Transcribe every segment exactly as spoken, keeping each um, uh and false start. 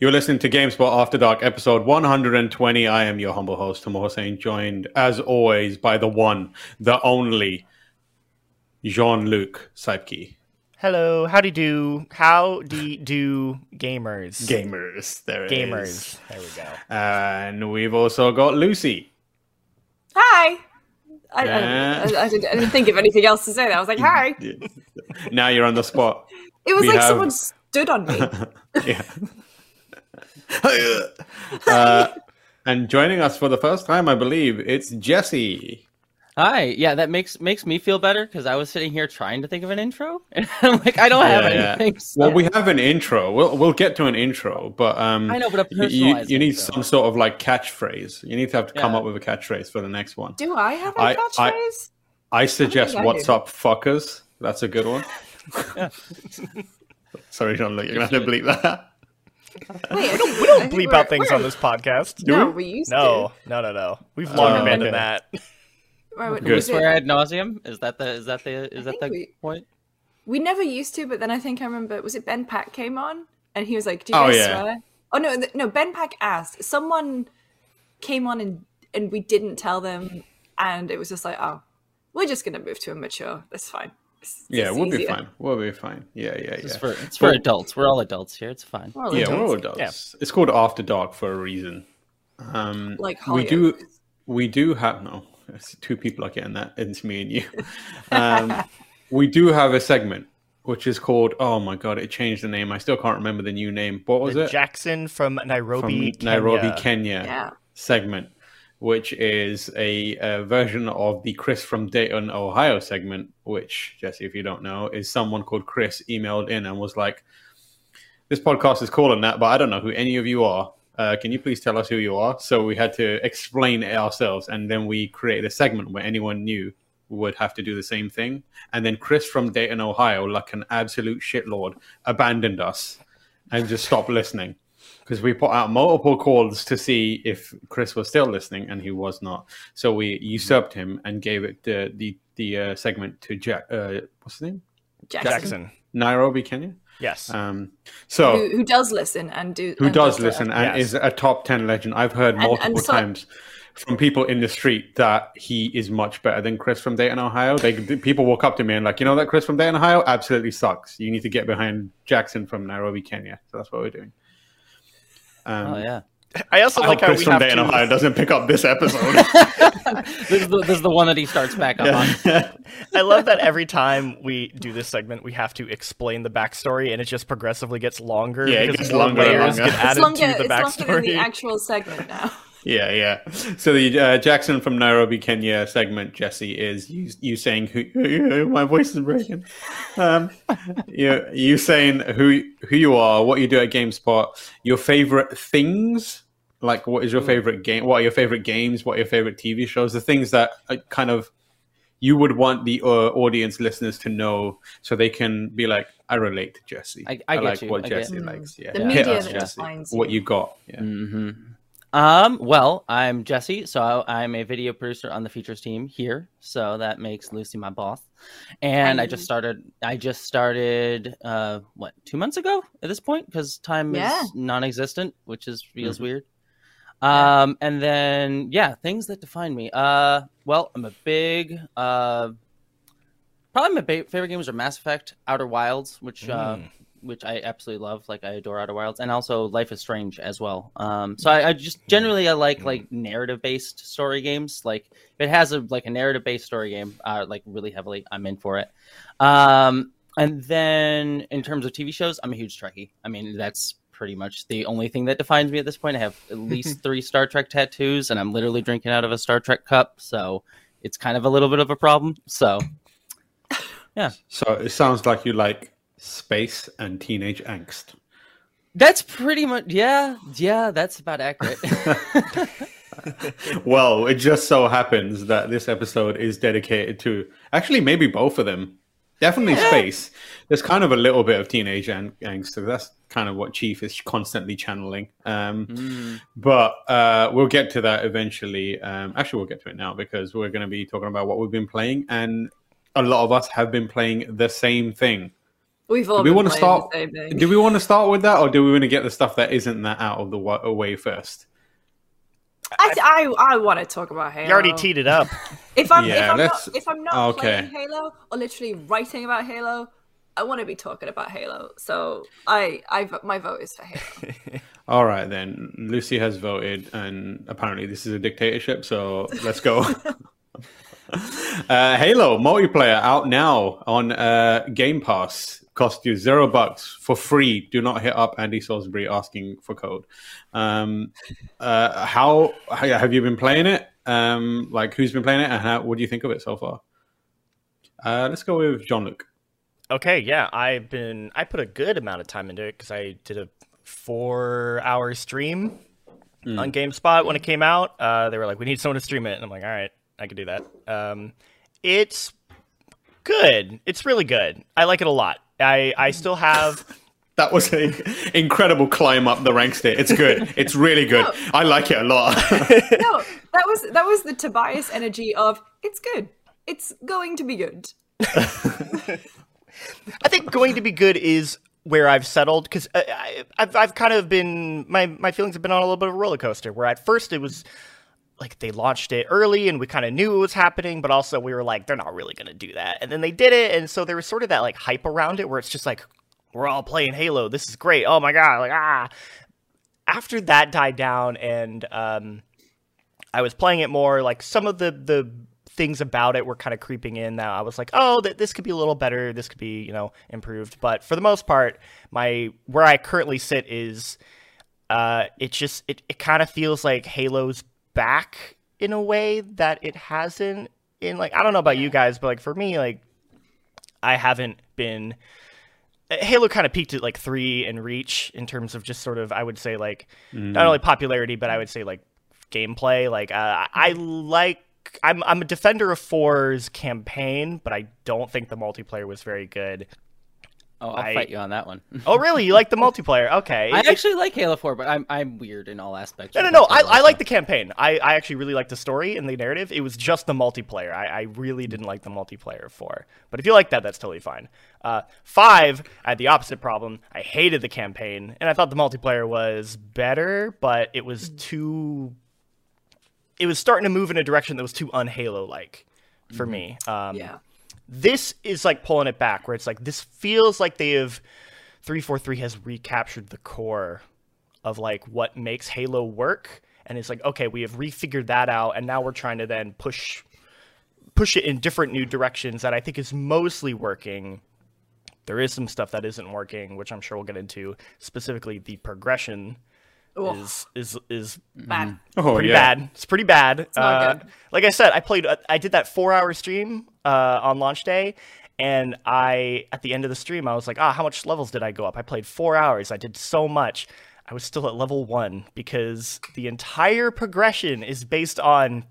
You're listening to GameSpot After Dark, episode one hundred twenty. I am your humble host, Tamar Hussain, joined, as always, by the one, the only, Jean-Luc Sepke. Hello. Howdy do. Howdy do, gamers. Gamers. There it gamers. is. Gamers. There we go. And we've also got Lucy. Hi. I, yeah. I, I, I, didn't, I didn't think of anything else to say there. I was like, hi. Now you're on the spot. It was we like have... someone stood on me. Yeah. uh, and joining us for the first time, I believe, it's Jesse. Hi. Yeah, that makes makes me feel better because I was sitting here trying to think of an intro, and I'm like, I don't have yeah, anything. Yeah. So. Well, we have an intro. We'll we'll get to an intro, but um, I know, but a personalized you, you need intro. some sort of like catchphrase. You need to have to yeah. come up with a catchphrase for the next one. Do I have a I, catchphrase? I, I suggest I "What's I up, fuckers." That's a good one. Sorry, Jean-Luc, you're gonna have to bleep that. Wait, we don't, we don't bleep out things on this podcast. No, we used no, to. No, no, no, no. We've long uh, abandoned that. We swear ad nauseum. Is that the? Is that the? Is I that the we, point? We never used to, but then I think I remember. Was it Ben Pack came on and he was like, "Do you oh, guys yeah. swear?" Oh no, th- no. Ben Pack asked. Someone came on and and we didn't tell them, and it was just like, "Oh, we're just gonna move to a mature. That's fine." It's, yeah, it's we'll easier. be fine. We'll be fine. Yeah, yeah, yeah. It's for, it's for adults. We're all adults here. It's fine. We're all yeah, adults. we're all adults. Yeah. It's called After Dark for a reason. Um, like Hollywood. we do, we do have no. It's two people are getting that. It's me and you. Um, we do have a segment which is called. Oh my god! It changed the name. I still can't remember the new name. What was the it? Jackson from Nairobi, from Kenya. Nairobi, Kenya. Yeah. Segment, which is a, a version of the Chris from Dayton, Ohio segment, which, Jesse, if you don't know, is someone called Chris emailed in and was like, this podcast is calling that, but I don't know who any of you are. Uh, can you please tell us who you are? So we had to explain it ourselves, and then we created a segment where anyone new would have to do the same thing. And then Chris from Dayton, Ohio, like an absolute shitlord, abandoned us and just stopped listening. Because we put out multiple calls to see if Chris was still listening, and he was not. So we usurped him and gave it uh, the the uh, segment to Jack. Uh, what's his name? Jackson. Jackson. Nairobi, Kenya. Yes. Um, so who, who does listen and do? Who and does listen it. and yes. is a top ten legend? I've heard multiple and, and so- times from people in the street that he is much better than Chris from Dayton, Ohio. They people walk up to me and like, you know that Chris from Dayton, Ohio absolutely sucks. You need to get behind Jackson from Nairobi, Kenya. So that's what we're doing. Um, oh yeah! I also I like how Chris we from have Dayton, to... Ohio doesn't pick up this episode. this, is the, this is the one that he starts back up yeah. on. I love that every time we do this segment, we have to explain the backstory, and it just progressively gets longer. Yeah, it gets longer and longer. Get added it's longer, to the it's backstory. longer than the actual segment now. Yeah, yeah. So the uh, Jackson from Nairobi, Kenya segment, Jesse, is you, you saying who, who, who my voice is breaking. Um, you you saying who who you are, what you do at GameSpot, your favorite things, like what is your favorite game? What are your favorite games? What are your favorite T V shows? The things that kind of you would want the uh, audience listeners to know, so they can be like, I relate to Jesse. I, I, I get like you. what I Jesse get. likes. Yeah, the yeah. media us, that defines what you got. Yeah. Mm-hmm. Um, well, I'm Jesse, so I'm a video producer on the features team here. So that makes Lucy my boss. And I just started, I just started, uh, what, two months ago at this point? Because time yeah. is non-existent, which is feels mm-hmm. weird. Um, and then, yeah, things that define me. Uh, well, I'm a big, uh, probably my ba- favorite games are Mass Effect, Outer Wilds, which, mm. uh, which I absolutely love. Like, I adore Outer Wilds, and also Life is Strange as well. Um, so I, I just generally I like like narrative based story games. Like if it has a like a narrative based story game, uh, like really heavily, I'm in for it. Um, and then in terms of T V shows, I'm a huge Trekkie. I mean, that's pretty much the only thing that defines me at this point. I have at least three Star Trek tattoos, and I'm literally drinking out of a Star Trek cup, so it's kind of a little bit of a problem. So yeah. So it sounds like you like space and teenage angst. That's pretty much yeah yeah that's about accurate. Well, it just so happens that this episode is dedicated to actually maybe both of them. Definitely yeah. space. There's kind of a little bit of teenage ang- angst, so that's kind of what Chief is constantly channeling. Um, mm. But uh, we'll get to that eventually. Um, actually, we'll get to it now because we're going to be talking about what we've been playing, and a lot of us have been playing the same thing. We've all do we been want to start, the same thing. Do we want to start with that, or do we want to get the stuff that isn't that out of the way first? I I, I want to talk about Halo. You already teed it up. If I'm yeah, if I'm let's... not, if I'm not okay. playing Halo or literally writing about Halo, I want to be talking about Halo. So I I my vote is for Halo. All right then, Lucy has voted, and apparently this is a dictatorship. So let's go. uh, Halo multiplayer out now on uh, Game Pass. Cost you zero bucks for free. Do not hit up Andy Salisbury asking for code. Um, uh, how have you been playing it? Um, like, who's been playing it, and how, what do you think of it so far? Uh, let's go with Jean-Luc. Okay, yeah, I've been. I put a good amount of time into it because I did a four-hour stream mm. on GameSpot when it came out. Uh, they were like, "We need someone to stream it," and I'm like, "All right, I can do that." Um, it's good. It's really good. I like it a lot. I, I still have... That was an incredible climb up the ranks there. It's good. It's really good. No. I like it a lot. no, that was that was the Tobias energy of, it's good. It's going to be good. I think going to be good is where I've settled, because I've, I've kind of been... My, my feelings have been on a little bit of a roller coaster, where at first it was... Like, they launched it early, and we kind of knew it was happening, but also we were like, they're not really going to do that. And then they did it, and so there was sort of that, like, hype around it, where it's just like, we're all playing Halo. This is great. Oh, my God. Like, ah. After that died down, and um, I was playing it more, like, some of the, the things about it were kind of creeping in now. I was like, oh, th- this could be a little better. This could be, you know, improved. But for the most part, my where I currently sit is uh, it just, it, it kind of feels like Halo's back in a way that it hasn't in, like, I don't know about you guys, but like for me, like I haven't been Halo kind of peaked at like three and Reach in terms of just sort of, I would say, like mm. not only popularity, but I would say like gameplay. Like uh, I like I'm I'm a defender of four's campaign, but I don't think the multiplayer was very good. Oh, I'll I... fight you on that one. Oh, really? You like the multiplayer? Okay. I actually like Halo four, but I'm I'm weird in all aspects. No, no, no. I, I like the campaign. I, I actually really like the story and the narrative. It was just the multiplayer. I, I really didn't like the multiplayer of four. But if you like that, that's totally fine. Uh, five, I had the opposite problem. I hated the campaign, and I thought the multiplayer was better, but it was too... It was starting to move in a direction that was too un-Halo-like for mm-hmm. me. Um, yeah. This is like pulling it back, where it's like, this feels like they have three forty-three has recaptured the core of like what makes Halo work. And it's like, okay, we have refigured that out. And now we're trying to then push, push it in different new directions that I think is mostly working. There is some stuff that isn't working, which I'm sure we'll get into, specifically the progression. Ooh. Is is is bad. Oh, pretty yeah. bad. It's pretty bad. It's uh, like I said, I played. I did that four-hour stream uh, on launch day, and I at the end of the stream, I was like, "Ah, oh, how much levels did I go up? I played four hours. I did so much. I was still at level one because the entire progression is based on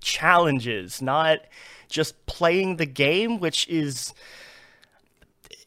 challenges, not just playing the game, which is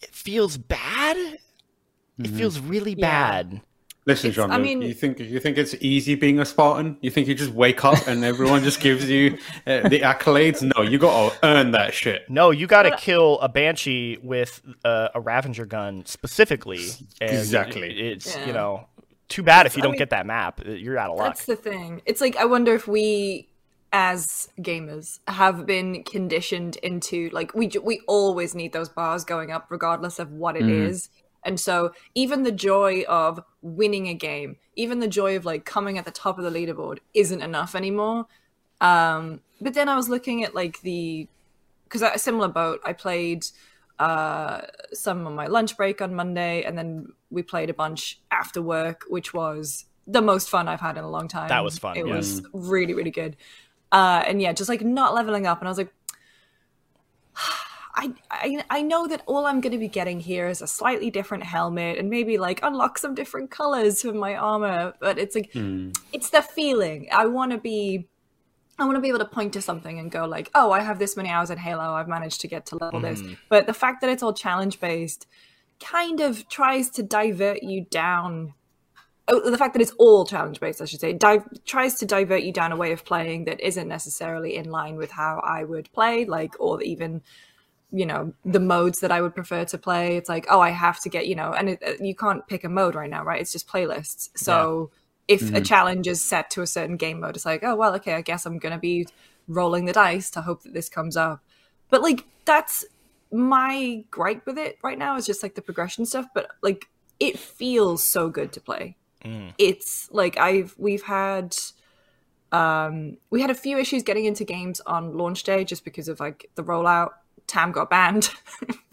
it feels bad. Mm-hmm. It feels really yeah. bad." Listen, John, I mean, you think you think it's easy being a Spartan? You think you just wake up and everyone just gives you uh, the accolades? No, you got to earn that shit. No, you got to kill a Banshee with uh, a Ravager gun specifically. And exactly. It's, yeah. you know, too bad if you don't I mean, get that map. You're out of luck. That's the thing. It's like, I wonder if we, as gamers, have been conditioned into, like, we, we always need those bars going up regardless of what it mm. is. And so even the joy of winning a game, even the joy of like coming at the top of the leaderboard isn't enough anymore. Um, but then I was looking at like the, because at a similar boat, I played uh, some on my lunch break on Monday, and then we played a bunch after work, which was the most fun I've had in a long time. That was fun. It yeah. was really, really good. Uh, and yeah, just like not leveling up. And I was like, I, I I know that all I'm going to be getting here is a slightly different helmet and maybe like unlock some different colors for my armor, but it's like mm. it's the feeling. I want to be I want to be able to point to something and go like, oh, I have this many hours in Halo. I've managed to get to level mm. this. But the fact that it's all challenge based kind of tries to divert you down. Oh, the fact that it's all challenge based, I should say, di- tries to divert you down a way of playing that isn't necessarily in line with how I would play, like, or even you know, the modes that I would prefer to play. It's like, oh, I have to get, you know, and it, you can't pick a mode right now, right? It's just playlists. So yeah. if mm-hmm. a challenge is set to a certain game mode, it's like, oh, well, okay, I guess I'm going to be rolling the dice to hope that this comes up. But like, that's my gripe with it right now, is just like the progression stuff. But like, it feels so good to play. Mm. It's like I've, we've had... Um, we had a few issues getting into games on launch day just because of like the rollout. Tam got banned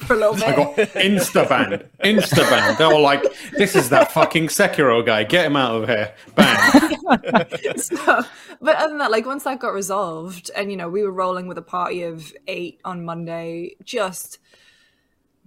for a little bit. I got insta banned. Insta banned. They were like, "This is that fucking Sekiro guy. Get him out of here!" Banned. So, but other than that, like once that got resolved, and you know we were rolling with a party of eight on Monday, just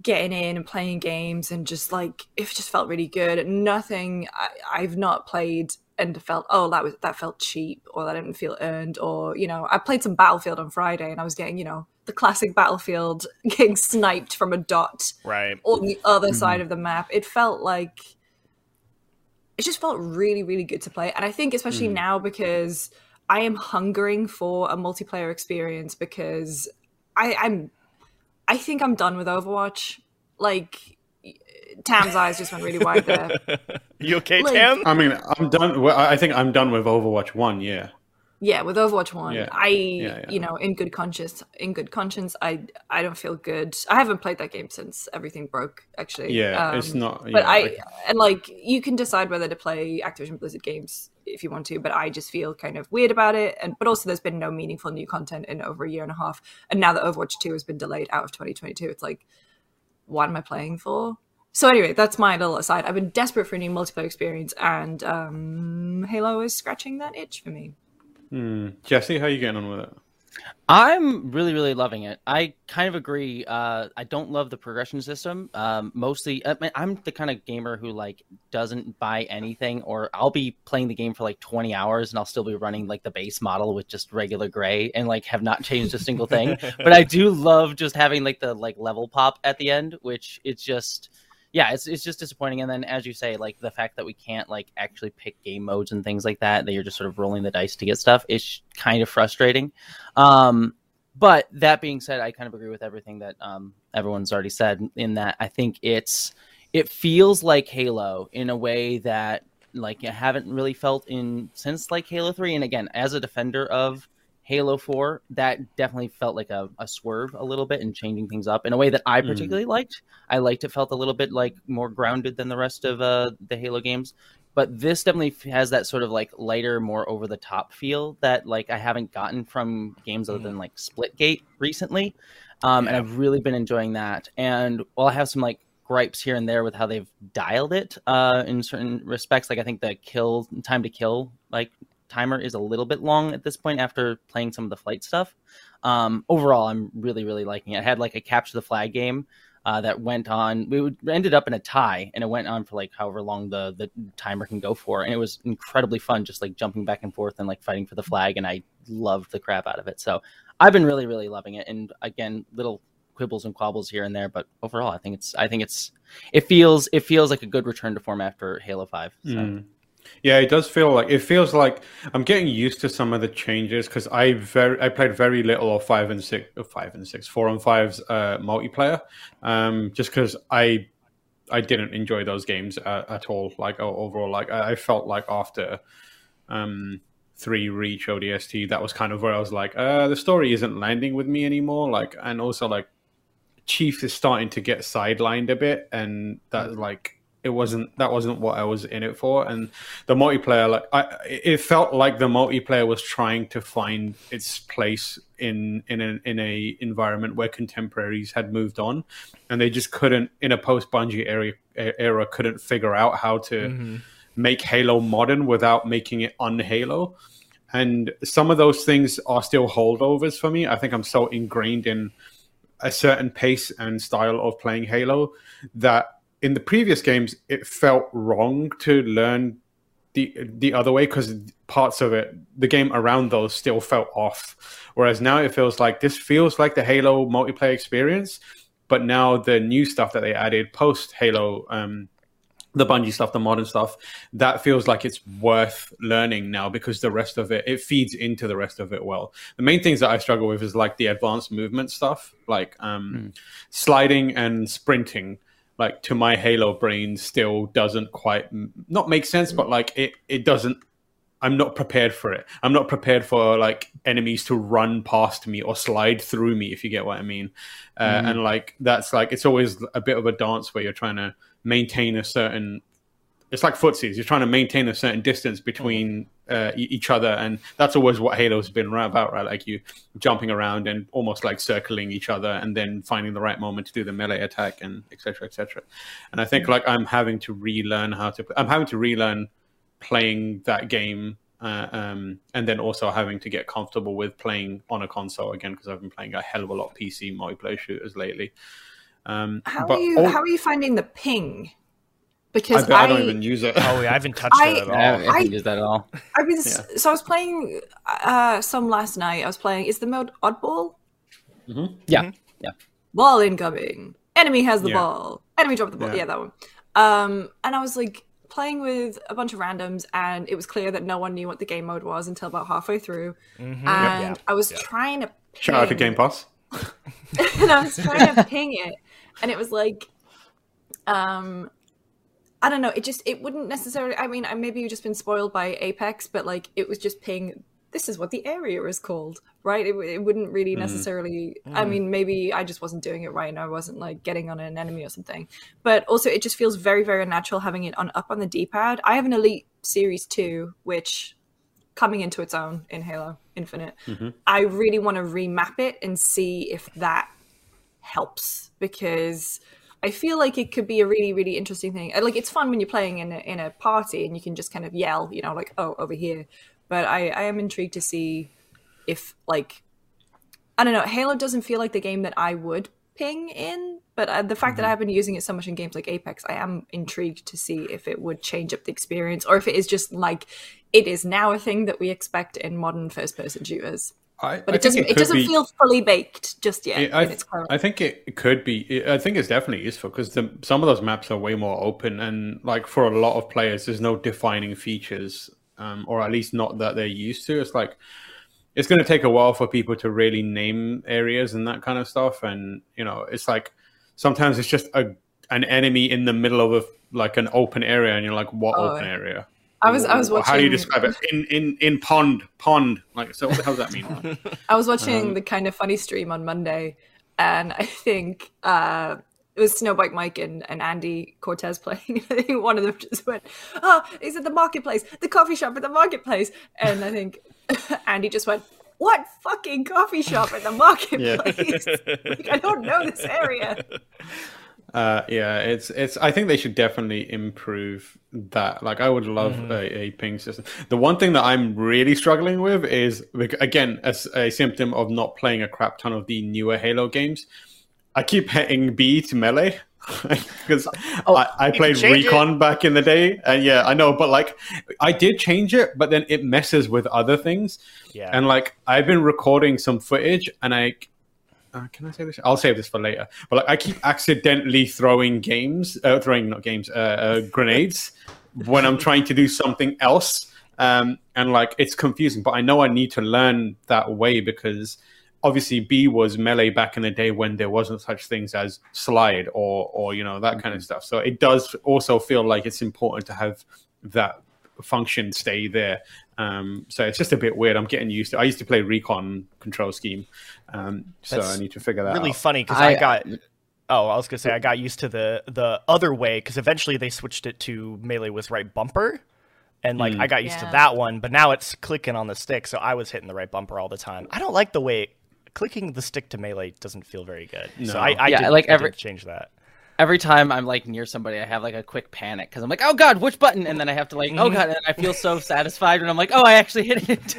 getting in and playing games, and just like it just felt really good. Nothing I, I've not played and felt, oh, that was that felt cheap, or that didn't feel earned, or, you know, I played some Battlefield on Friday and I was getting, you know, the classic Battlefield getting sniped from a dot right. on the other mm-hmm. side of the map. It felt like, it just felt really, really good to play. And I think especially mm. now, because I am hungering for a multiplayer experience, because I, I'm, I think I'm done with Overwatch. Like, Tam's eyes just went really wide there. You okay, like, Tam? I mean, I'm done. I think I'm done with Overwatch one. Yeah. Yeah, with Overwatch one, yeah. I, yeah, yeah. you know, in good conscience, in good conscience, I, I don't feel good. I haven't played that game since everything broke. Actually, yeah, um, it's not. But yeah, I, I and like you can decide whether to play Activision Blizzard games if you want to, but I just feel kind of weird about it. And but also, there's been no meaningful new content in over a year and a half. And now that Overwatch two has been delayed out of twenty twenty-two, it's like, what am I playing for? So anyway, that's my little aside. I've been desperate for a new multiplayer experience, and um, Halo is scratching that itch for me. Hmm. Jesse, how are you getting on with it? I'm really, really loving it. I kind of agree. Uh, I don't love the progression system. Um, mostly, I mean, I'm the kind of gamer who like doesn't buy anything, or I'll be playing the game for like twenty hours and I'll still be running like the base model with just regular gray and like have not changed a single thing. But I do love just having like the like level pop at the end, which it's just... Yeah, it's it's just disappointing. And then, as you say, like the fact that we can't like actually pick game modes and things like that, that you're just sort of rolling the dice to get stuff, is kind of frustrating. Um, but that being said, I kind of agree with everything that um, everyone's already said, in that I think it's it feels like Halo in a way that like I haven't really felt in since like Halo three. And again, as a defender of Halo four, that definitely felt like a, a swerve a little bit and changing things up in a way that I particularly mm. liked. I liked it felt a little bit like more grounded than the rest of uh, the Halo games. But this definitely has that sort of like lighter, more over the top feel that like I haven't gotten from games mm. other than like Splitgate recently. Um, yeah. And I've really been enjoying that. And while I have some like gripes here and there with how they've dialed it uh, in certain respects, like I think the kill time to kill like timer is a little bit long at this point after playing some of the flight stuff. Um, overall, I'm really, really liking it. I had like a capture the flag game uh, that went on. We would, ended up in a tie, and it went on for like however long the, the timer can go for. And it was incredibly fun, just like jumping back and forth and like fighting for the flag. And I loved the crap out of it. So I've been really, really loving it. And again, little quibbles and quabbles here and there, but overall, I think it's, I think it's, it feels, it feels like a good return to form after Halo five. So. Mm. Yeah, it does feel like, it feels like I'm getting used to some of the changes, because I very I played very little of five and six, five and six, four and five's uh, multiplayer, um, just because I I didn't enjoy those games uh, at all. Like overall, like I felt like after um, three Reach O D S T, that was kind of where I was like, uh, the story isn't landing with me anymore. Like, and also like Chief is starting to get sidelined a bit, and that like. It wasn't that wasn't what I was in it for, and the multiplayer, like I, it felt like the multiplayer was trying to find its place in in an in a environment where contemporaries had moved on, and they just couldn't in a post Bungie era era couldn't figure out how to mm-hmm. make Halo modern without making it un-Halo, and some of those things are still holdovers for me. I think I'm so ingrained in a certain pace and style of playing Halo that. In the previous games, it felt wrong to learn the the other way, because parts of it, the game around those, still felt off. Whereas now it feels like this feels like the Halo multiplayer experience, but now the new stuff that they added post Halo um, the Bungie stuff, the modern stuff, that feels like it's worth learning now because the rest of it, it feeds into the rest of it well. The main things that I struggle with is like the advanced movement stuff, like um, mm. sliding and sprinting, like to my Halo brain still doesn't quite, not make sense, but like it, it doesn't, I'm not prepared for it. I'm not prepared for like enemies to run past me or slide through me, if you get what I mean. Uh, mm. And like, that's like, it's always a bit of a dance where you're trying to maintain a certain, it's like footsies, you're trying to maintain a certain distance between uh, each other, and that's always what Halo's been about, right? Like you jumping around and almost like circling each other and then finding the right moment to do the melee attack and et cetera, et cetera. And I think like I'm having to relearn how to I'm having to relearn playing that game uh, um, and then also having to get comfortable with playing on a console again, because I've been playing a hell of a lot of P C multiplayer shooters lately. Um, how but are you? All... How are you finding the ping? Because I, I, I don't even use it. Oh, yeah, I haven't touched I, it at all. I haven't I, used that at all. I mean, yeah. so I was playing uh, some last night. I was playing. Is the mode oddball? Mm-hmm. Yeah, mm-hmm. yeah. Ball incoming. Enemy has the yeah. ball. Enemy dropped the ball. Yeah, yeah that one. Um, and I was like playing with a bunch of randoms, and it was clear that no one knew what the game mode was until about halfway through. Mm-hmm. And yeah. I was yeah. trying to ping. Shout out to Game Pass. And I was trying to ping it. And it was like, um, I don't know. It just, it wouldn't necessarily, I mean, maybe you've just been spoiled by Apex, but like it was just ping, this is what the area is called, right? It, it wouldn't really necessarily, mm. I mean, maybe I just wasn't doing it right and I wasn't like getting on an enemy or something. But also it just feels very, very unnatural having it on up on the D-pad. I have an Elite Series two, which coming into its own in Halo Infinite. Mm-hmm. I really want to remap it and see if that helps, because I feel like it could be a really, really interesting thing. Like it's fun when you're playing in a, in a party and you can just kind of yell, you know, like, oh, over here. But I, I am intrigued to see if, like, I don't know, Halo doesn't feel like the game that I would ping in, but uh, the fact mm-hmm. that I've been using it so much in games like Apex, I am intrigued to see if it would change up the experience or if it is just like, it is now a thing that we expect in modern first-person shooters. I, but it doesn't. It, it doesn't be, feel fully baked just yet. It, I, it's I think it could be. It, I think it's definitely useful because some of those maps are way more open, and like for a lot of players, there's no defining features, um, or at least not that they're used to. It's like it's going to take a while for people to really name areas and that kind of stuff. And you know, it's like sometimes it's just a an enemy in the middle of a, like an open area, and you're like, what oh, open yeah. area? I was I was watching. How do you describe it? In in in pond pond like so. What the hell does that mean? I was watching um, the Kind of Funny stream on Monday, and I think uh, it was Snowbike Mike and, and Andy Cortez playing. I think one of them just went, "Oh, he's at the marketplace, the coffee shop at the marketplace," and I think Andy just went, "What fucking coffee shop at the marketplace? Yeah. Like, I don't know this area." Uh, yeah, it's it's. I think they should definitely improve that. Like, I would love mm-hmm. a, a ping system. The one thing that I'm really struggling with is, again, as a symptom of not playing a crap ton of the newer Halo games, I keep hitting B to melee because oh, I, I played Recon it. back in the day, and yeah, I know. But like, I did change it, but then it messes with other things. Yeah, and like, I've been recording some footage, and I. Uh, can I say this? I'll save this for later. But like, I keep accidentally throwing games, uh, throwing not games, uh, uh, grenades when I'm trying to do something else, um, and like it's confusing. But I know I need to learn that way because obviously B was melee back in the day when there wasn't such things as slide or or you know that mm-hmm. kind of stuff. So it does also feel like it's important to have that function stay there, um so it's just a bit weird. I'm getting used to I used to play Recon control scheme, um so That's I need to figure that really out. Really funny because I, I got oh I was gonna say I got used to the the other way because eventually they switched it to melee with right bumper, and like mm. I got used yeah. to that one, but now it's clicking on the stick, so I was hitting the right bumper all the time. I don't like the way clicking the stick to melee doesn't feel very good. No. So I, I yeah did, like every I did change that. Every time I'm like near somebody, I have like a quick panic because I'm like, oh god, which button? And then I have to like, oh god, and I feel so satisfied when I'm like, oh, I actually hit it.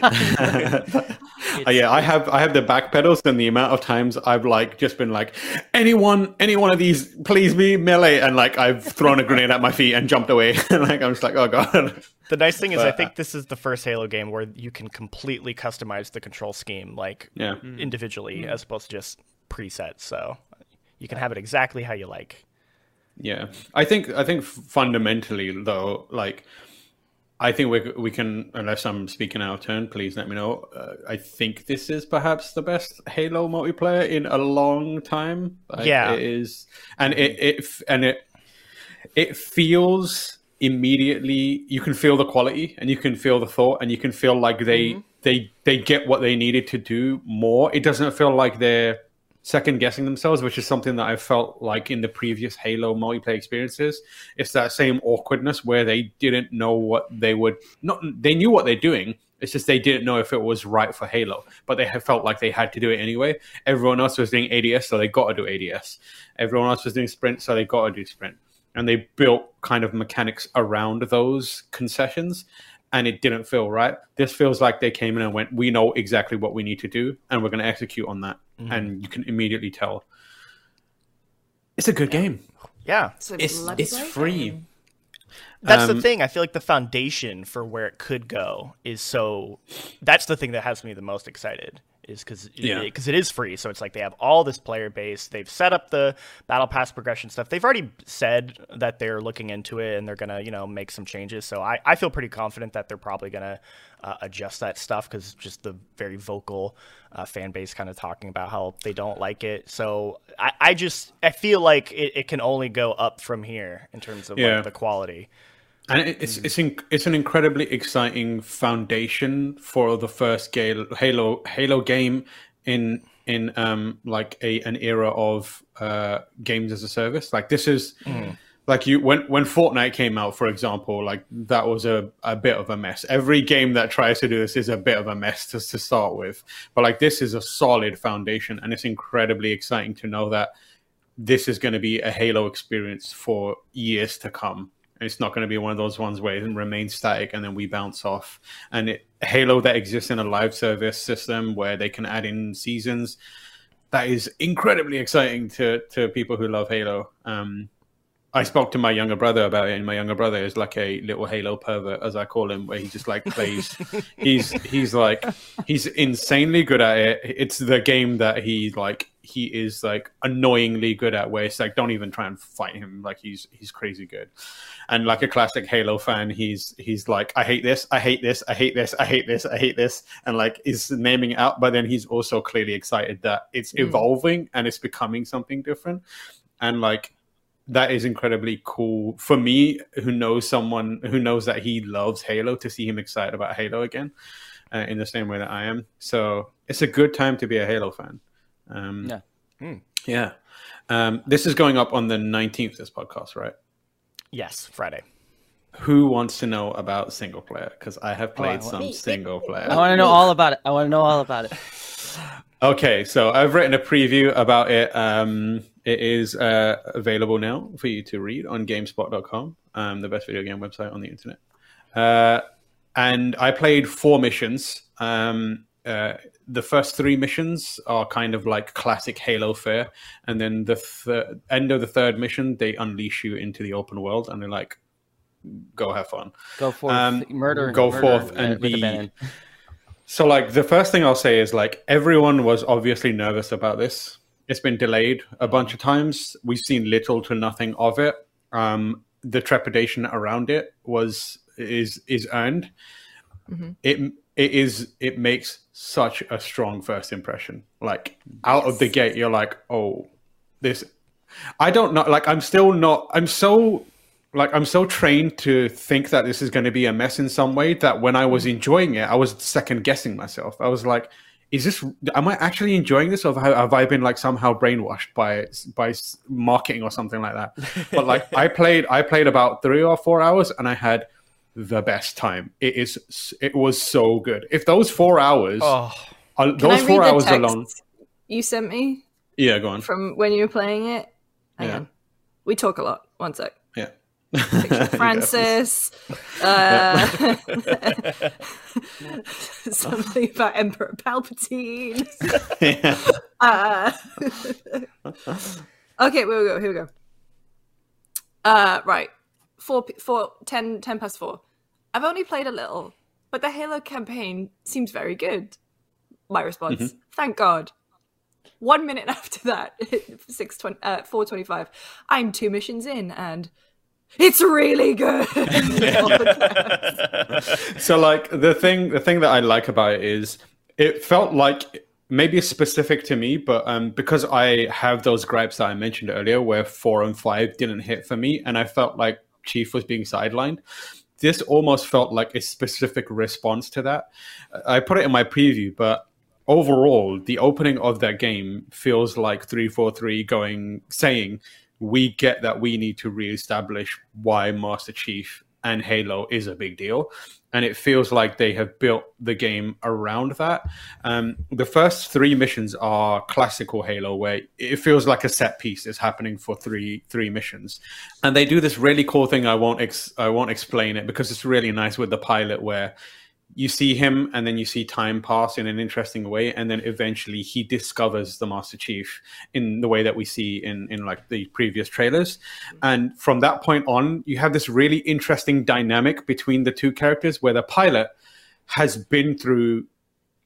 Yeah, I have I have the back pedals, and the amount of times I've like just been like, anyone, any one of these, please be melee, and like I've thrown a grenade at my feet and jumped away, and like I'm just like, oh god. The nice thing is, but I think this is the first Halo game where you can completely customize the control scheme, like yeah. individually, mm-hmm. as opposed to just presets. So you can have it exactly how you like. Yeah, I think I think fundamentally though, like I think we we can, unless I'm speaking out of turn, please let me know. Uh, I think this is perhaps the best Halo multiplayer in a long time. Like, yeah, it is, and it it and it it feels immediately. You can feel the quality, and you can feel the thought, and you can feel like they mm-hmm. they they get what they needed to do more. It doesn't feel like they're second guessing themselves, which is something that I felt like in the previous Halo multiplayer experiences. It's that same awkwardness where they didn't know what they would not. They knew what they're doing. It's just they didn't know if it was right for Halo, but they felt like they had to do it anyway. Everyone else was doing A D S, so they got to do A D S. Everyone else was doing sprint, so they got to do sprint. And they built kind of mechanics around those concessions, and it didn't feel right. This feels like they came in and went, we know exactly what we need to do, and we're going to execute on that. Mm-hmm. And you can immediately tell. It's a good yeah. game. Yeah. It's it's, it's free. Game. That's um, the thing. I feel like the foundation for where it could go is so... That's the thing that has me the most excited, is because yeah. it, it is free. So it's like they have all this player base. They've set up the battle pass progression stuff. They've already said that they're looking into it and they're going to, you know, make some changes. So I, I feel pretty confident that they're probably going to uh, adjust that stuff, because just the very vocal uh, fan base kind of talking about how they don't like it. So I, I just, I feel like it, it can only go up from here in terms of yeah. like, the quality. And it's it's inc- it's an incredibly exciting foundation for the first Gale- Halo Halo game in in um like a an era of uh, games as a service. Like this is mm. like you when when Fortnite came out, for example, like that was a, a bit of a mess. Every game that tries to do this is a bit of a mess to, to start with. But like this is a solid foundation, and it's incredibly exciting to know that this is going to be a Halo experience for years to come. It's not going to be one of those ones where it remains static and then we bounce off. And it, Halo that exists in a live service system where they can add in seasons, that is incredibly exciting to to people who love Halo. Um, I spoke to my younger brother about it, and my younger brother is like a little Halo pervert, as I call him, where he just like plays. he's he's like he's insanely good at it. It's the game that he like he is like annoyingly good at, where it's like don't even try and fight him. Like he's he's crazy good. And like a classic Halo fan, he's he's like, I hate this, I hate this, I hate this, I hate this, I hate this, and like is naming it out, but then he's also clearly excited that it's mm. evolving and it's becoming something different. And like that is incredibly cool for me, who knows someone who knows that he loves Halo, to see him excited about Halo again uh, in the same way that I am. So it's a good time to be a Halo fan. Um, yeah. Mm. Yeah. Um, this is going up on the nineteenth, this podcast, right? Yes, Friday. Who wants to know about single player? Because I have played oh, I some me. single player. I want to know all about it. I want to know all about it. Okay, so I've written a preview about it. Um, it is uh, available now for you to read on GameSpot dot com, um, the best video game website on the internet. Uh, and I played four missions. Um, uh, the first three missions are kind of like classic Halo fare. And then the th- end of the third mission, they unleash you into the open world. And they're like, go have fun. Go forth, um, murder. Go murder forth and, and be... So, like, the first thing I'll say is, like, everyone was obviously nervous about this. It's been delayed a bunch of times. We've seen little to nothing of it. Um, the trepidation around it was is is earned. Mm-hmm. It it is it makes such a strong first impression. Like out yes. of the gate, you're like, oh, this. I don't know. Like, I'm still not. I'm so. Like, I'm so trained to think that this is going to be a mess in some way that when I was enjoying it, I was second-guessing myself. I was like, is this... Am I actually enjoying this, or have I been, like, somehow brainwashed by by marketing or something like that? But, like, I played I played about three or four hours, and I had the best time. It is It was so good. If those four hours... Oh. Are, those four hours alone... you sent me? Yeah, go on. From when you were playing it? Hang yeah. on. We talk a lot. One sec. Yeah. Francis uh, something about Emperor Palpatine. yeah. uh, okay, here we go. Here we go. Uh, right, four, four, ten, ten past four. I've only played a little, but the Halo campaign seems very good. My response: mm-hmm. Thank God. One minute after that, six twenty, uh, four twenty-five, I'm two missions in and it's really good. So like the thing, the thing that I like about it is it felt like maybe specific to me, but um, because I have those gripes that I mentioned earlier where four and five didn't hit for me and I felt like Chief was being sidelined. This almost felt like a specific response to that. I put it in my preview, but overall, the opening of that game feels like three forty-three going, saying, we get that we need to reestablish why Master Chief and Halo is a big deal. And it feels like they have built the game around that. Um, the first three missions are classical Halo, where it feels like a set piece is happening for three three missions. And they do this really cool thing. I won't ex- I won't explain it because it's really nice with the pilot where you see him and then you see time pass in an interesting way. And then eventually he discovers the Master Chief in the way that we see in, in like the previous trailers. And from that point on, you have this really interesting dynamic between the two characters where the pilot has been through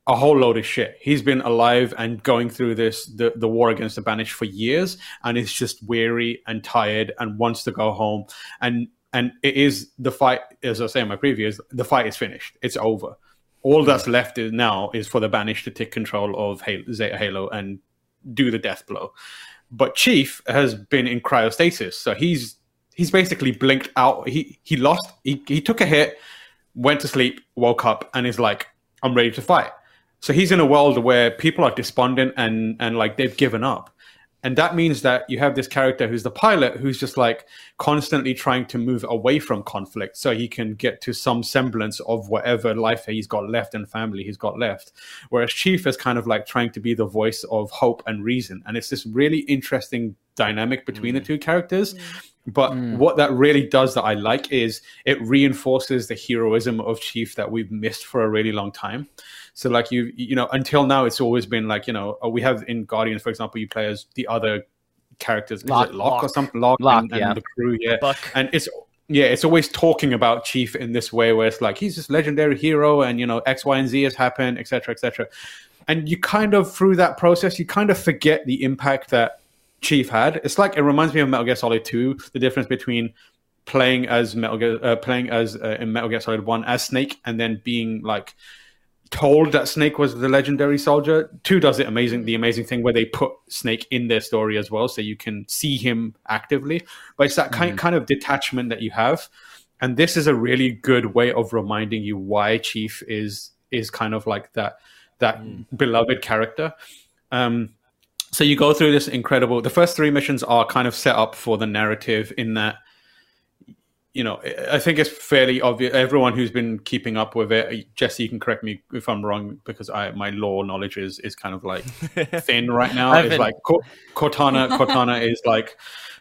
a whole load of shit. He's been alive and going through this, the, the war against the Banished for years. And is just weary and tired and wants to go home. And And it is the fight, as I say in my preview, the fight is finished. It's over. All that's left is now is for the Banished to take control of Halo, Zeta Halo and do the death blow. But Chief has been in cryostasis. So he's he's basically blinked out. He he lost. He, he took a hit, went to sleep, woke up, and is like, I'm ready to fight. So he's in a world where people are despondent and, and like they've given up. And that means that you have this character who's the pilot who's just like constantly trying to move away from conflict so he can get to some semblance of whatever life he's got left and family he's got left. Whereas Chief is kind of like trying to be the voice of hope and reason. And it's this really interesting dynamic between mm. the two characters. Mm. But mm. what that really does that I like is it reinforces the heroism of Chief that we've missed for a really long time. So like you, you know, until now, it's always been like, you know, we have in Guardians, for example, you play as the other characters, Lock, is it Lock, Lock or something? Lock, Lock and, yeah. and the crew, yeah. Buck. And it's, yeah, it's always talking about Chief in this way where it's like, he's this legendary hero and, you know, X, Y, and Z has happened, et cetera, et cetera. And you kind of, through that process, you kind of forget the impact that Chief had. It's like, it reminds me of Metal Gear Solid two, the difference between playing as Metal Gear, uh, playing as uh, in Metal Gear Solid one as Snake and then being like, told that Snake was the legendary soldier. Two does it amazing the amazing thing where they put Snake in their story as well so you can see him actively, but it's that mm-hmm. kind, kind of detachment that you have, and this is a really good way of reminding you why Chief is is kind of like that that mm. beloved character. Um so you go through this incredible, the first three missions are kind of set up for the narrative in that, you know, I think it's fairly obvious. Everyone who's been keeping up with it, Jesse, you can correct me if I'm wrong because I my law knowledge is, is kind of like thin right now. It's been... like Cortana. Cortana is like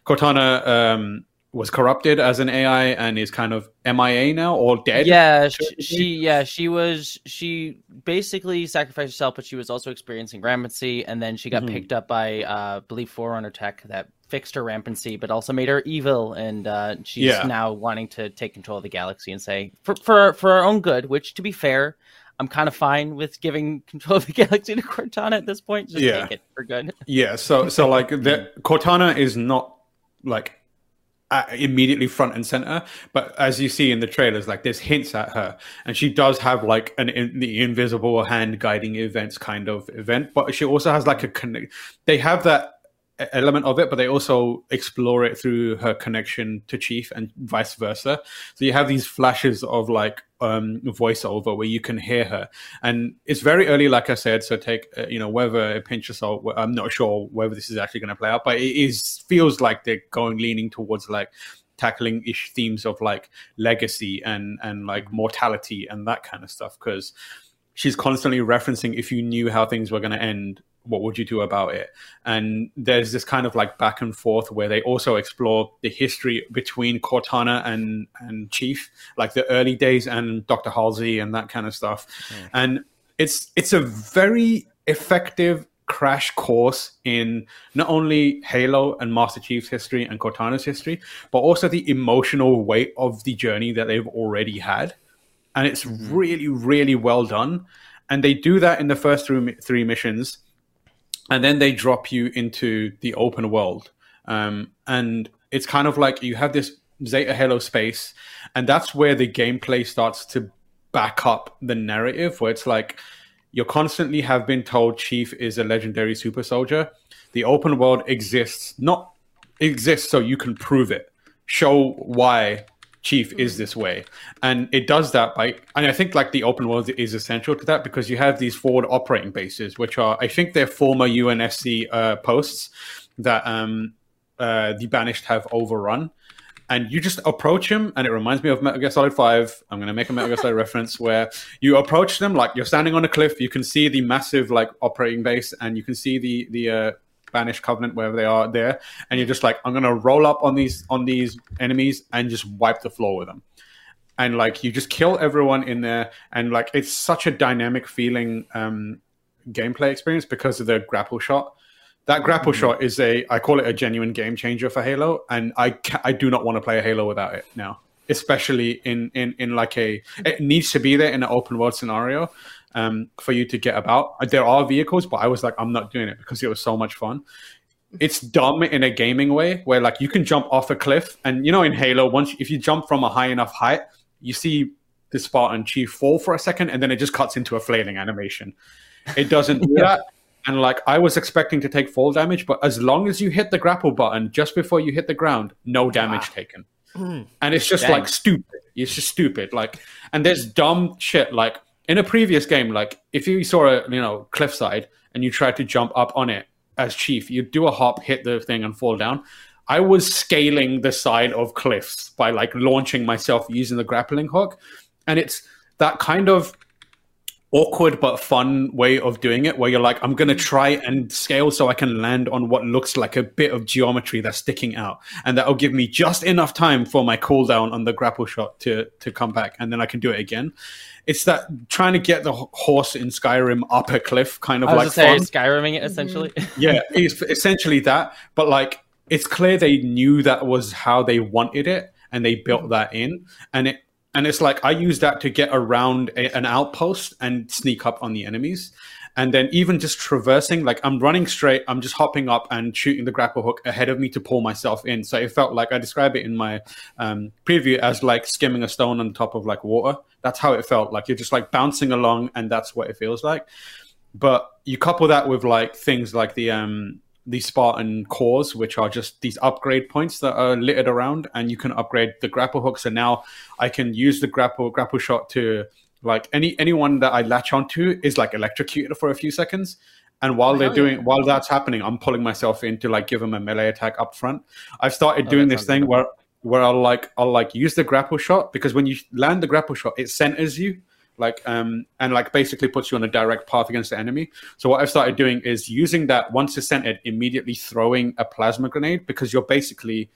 Cortana um, was corrupted as an A I and is kind of M I A now or dead. Yeah, she, she yeah she was she basically sacrificed herself, but she was also experiencing rampancy, and then she got mm-hmm. picked up by uh, I believe Forerunner Tech that fixed her rampancy, but also made her evil, and uh, she's yeah. now wanting to take control of the galaxy and say, for for for our own good. Which, to be fair, I'm kind of fine with giving control of the galaxy to Cortana at this point. Just yeah. take it for good. Yeah. So so like the, Cortana is not like immediately front and center, but as you see in the trailers, like there's hints at her, and she does have like an in, the invisible hand guiding events kind of event, but she also has like a connect. They have that element of it, but they also explore it through her connection to Chief and vice versa. So you have these flashes of like um voiceover where you can hear her, and it's very early, like I said, so take uh, you know, whether a pinch of salt. I'm not sure whether this is actually going to play out, but it is feels like they're going leaning towards like tackling ish themes of like legacy and and like mortality and that kind of stuff, because she's constantly referencing, if you knew how things were going to end, what would you do about it? And there's this kind of like back and forth where they also explore the history between Cortana and, and Chief, like the early days and Doctor Halsey and that kind of stuff. Mm. And it's, it's a very effective crash course in not only Halo and Master Chief's history and Cortana's history, but also the emotional weight of the journey that they've already had. And it's really, really well done. And they do that in the first three, three missions. and then they drop you into the open world. Um, and it's kind of like you have this Zeta Halo space, and that's where the gameplay starts to back up the narrative, where it's like you constantly have been told Chief is a legendary super soldier. The open world exists, not exists so you can prove it. Show why Chief is this way. And it does that by, and I think like the open world is essential to that, because you have these forward operating bases, which are, I think they're former U N S C uh, posts that um, uh, the Banished have overrun. And you just approach him, and it reminds me of Metal Gear Solid five. I'm going to make a Metal Gear Solid reference where you approach them like you're standing on a cliff. You can see the massive like operating base, and you can see the the uh, Banished Covenant wherever they are there. And you're just like, I'm going to roll up on these on these enemies and just wipe the floor with them. And like you just kill everyone in there, and like it's such a dynamic feeling um, gameplay experience because of the grapple shot. That grapple mm-hmm. shot is a, I call it a genuine game changer for Halo, and I ca- I do not want to play a Halo without it now, especially in, in, in like a, it needs to be there in an open world scenario um, for you to get about. There are vehicles, but I was like, I'm not doing it because it was so much fun. It's dumb in a gaming way where like you can jump off a cliff, and you know in Halo, once if you jump from a high enough height, you see the Spartan Chief fall for a second, and then it just cuts into a flailing animation. It doesn't do yeah. that. And like I was expecting to take fall damage, but as long as you hit the grapple button just before you hit the ground, no damage ah. taken. Mm. And it's just Dang. like stupid. It's just stupid. Like, and there's dumb shit. Like in a previous game, like if you saw a you know cliffside and you tried to jump up on it as Chief, you'd do a hop, hit the thing, and fall down. I was scaling the side of cliffs by like launching myself using the grappling hook, and it's that kind of awkward but fun way of doing it where you're like, I'm going to try and scale so I can land on what looks like a bit of geometry that's sticking out. And that'll give me just enough time for my cooldown on the grapple shot to, to come back. And then I can do it again. It's that trying to get the horse in Skyrim up a cliff kind of like fun. I was like Skyriming it essentially. Yeah, it's essentially that. But like, it's clear they knew that was how they wanted it, and they built that in. And it, And it's like, I use that to get around a, an outpost and sneak up on the enemies. And then even just traversing, like I'm running straight, I'm just hopping up and shooting the grapple hook ahead of me to pull myself in. So it felt like, I describe it in my um, preview as like skimming a stone on top of like water. That's how it felt. Like you're just like bouncing along, and that's what it feels like. But you couple that with like things like the... um. the Spartan cores, which are just these upgrade points that are littered around, and you can upgrade the grapple hook. So now I can use the grapple grapple shot to like any anyone that I latch onto is like electrocuted for a few seconds. And while oh, they're doing, yeah. while that's happening, I'm pulling myself in to like give them a melee attack up front. I've started oh, doing this thing good. where, where I'll like, I'll like use the grapple shot, because when you land the grapple shot, it centers you. Like um and like basically puts you on a direct path against the enemy. So what I've started doing is using that once it's centered, immediately throwing a plasma grenade, because you're basically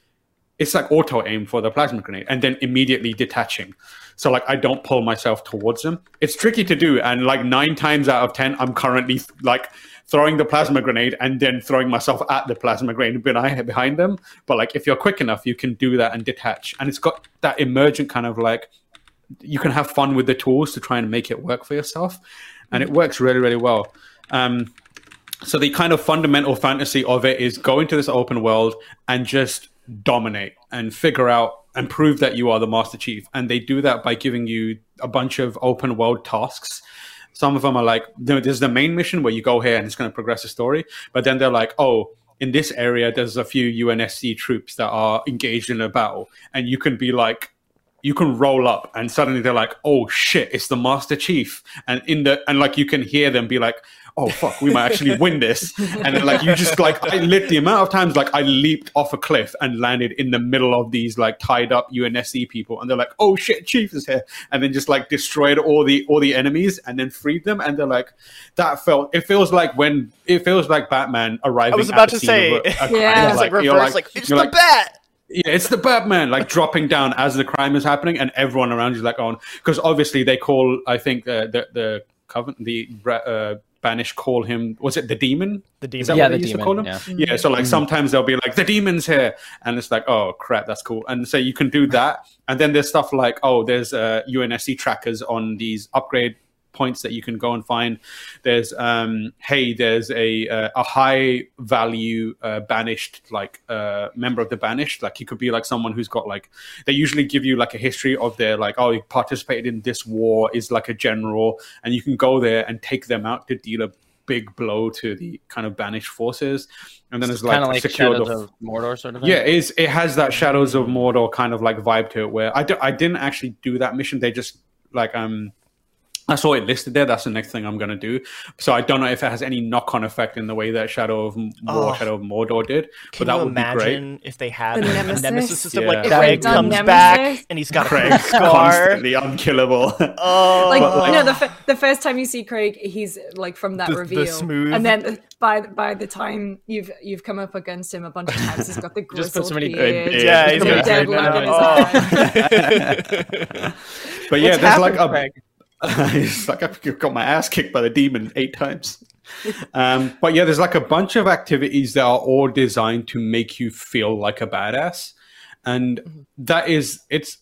it's like auto aim for the plasma grenade, and then immediately detaching. So like I don't pull myself towards them. It's tricky to do, and like nine times out of ten, I'm currently th- like throwing the plasma grenade and then throwing myself at the plasma grenade behind them. But like if you're quick enough, you can do that and detach. And it's got that emergent kind of like, you can have fun with the tools to try and make it work for yourself. And it works really, really well. Um, so the kind of fundamental fantasy of it is go into this open world and just dominate and figure out and prove that you are the Master Chief. And they do that by giving you a bunch of open world tasks. Some of them are like, there's the main mission where you go here and it's going to progress the story. But then they're like, oh, in this area, there's a few U N S C troops that are engaged in a battle. And you can be like, you can roll up and suddenly they're like, oh shit, it's the Master Chief. And in the, and like, you can hear them be like, oh fuck, we might actually win this. And then like, you just like, I lit the amount of times, like I leaped off a cliff and landed in the middle of these like tied up U N S C people. And they're like, oh shit, Chief is here. And then just like destroyed all the, all the enemies and then freed them. And they're like, that felt, it feels like when it feels like Batman arriving. I was about to say, a, a yeah, it's like, like reverse, like, like it's the like, bat. Yeah, it's the Batman, like dropping down as the crime is happening, and everyone around you is like, "Oh!" Because obviously they call, I think uh, the the covenant, the uh, Banished call him. Was it the demon? The demon. Is that yeah, what they the used demon. To call him? Yeah. yeah so like mm-hmm. sometimes they'll be like, "The demon's here," and it's like, "Oh crap, that's cool." And so you can do that, and then there's stuff like, "Oh, there's uh, U N S C trackers on these upgrade points that you can go and find. There's um, hey, there's a uh, a high value uh, banished like uh, member of the banished. Like you could be like someone who's got like they usually give you like a history of their like oh he participated in this war, is like a general, and you can go there and take them out to deal a big blow to the kind of banished forces. And then it's, it's like, like Shadows of Mordor sort of thing. Yeah, it, is, it has that Shadows of Mordor kind of like vibe to it where I, d- I didn't actually do that mission. They just like, um, I saw it listed there. That's the next thing I'm going to do. So I don't know if it has any knock-on effect in the way that Shadow of War, oh. Shadow of Mordor did. Can but that you would imagine be great. If they had the a nemesis, nemesis system? Yeah. Like Craig comes nemesis. Back and he's got Craig's a scar. Constantly unkillable. Oh, like, like no, the f- the first time you see Craig, he's like from that the, reveal, the smooth... and then by by the time you've you've come up against him a bunch of times, he's got the grizzled just put so many beard. Beard. Yeah, he's got a dead look in his eye. But yeah, there's like a. It's like I've got my ass kicked by the demon eight times. Um, but yeah, there's like a bunch of activities that are all designed to make you feel like a badass. And that is, it's,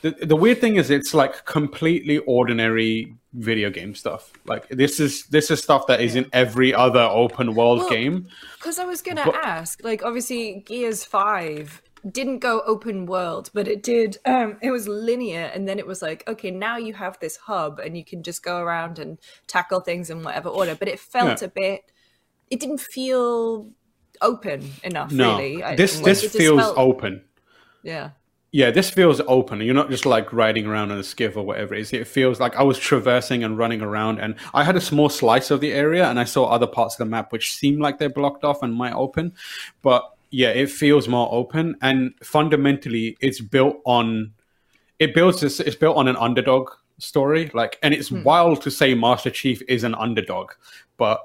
the, the weird thing is it's like completely ordinary video game stuff. Like this is, this is stuff that is in every other open world well, game. Because I was going to ask, like obviously Gears five didn't go open world, but it did um it was linear, and then it was like, okay, now you have this hub and you can just go around and tackle things in whatever order, but it felt yeah. a bit it didn't feel open enough. No, really I, this like, this feels felt, open yeah yeah this feels open. You're not just like riding around on a skiff or whatever it is. It feels like I was traversing and running around, and I had a small slice of the area, and I saw other parts of the map which seemed like they're blocked off and might open, but yeah, it feels more open, and fundamentally, it's built on it builds this, it's built on an underdog story. Like, and it's hmm. wild to say Master Chief is an underdog, but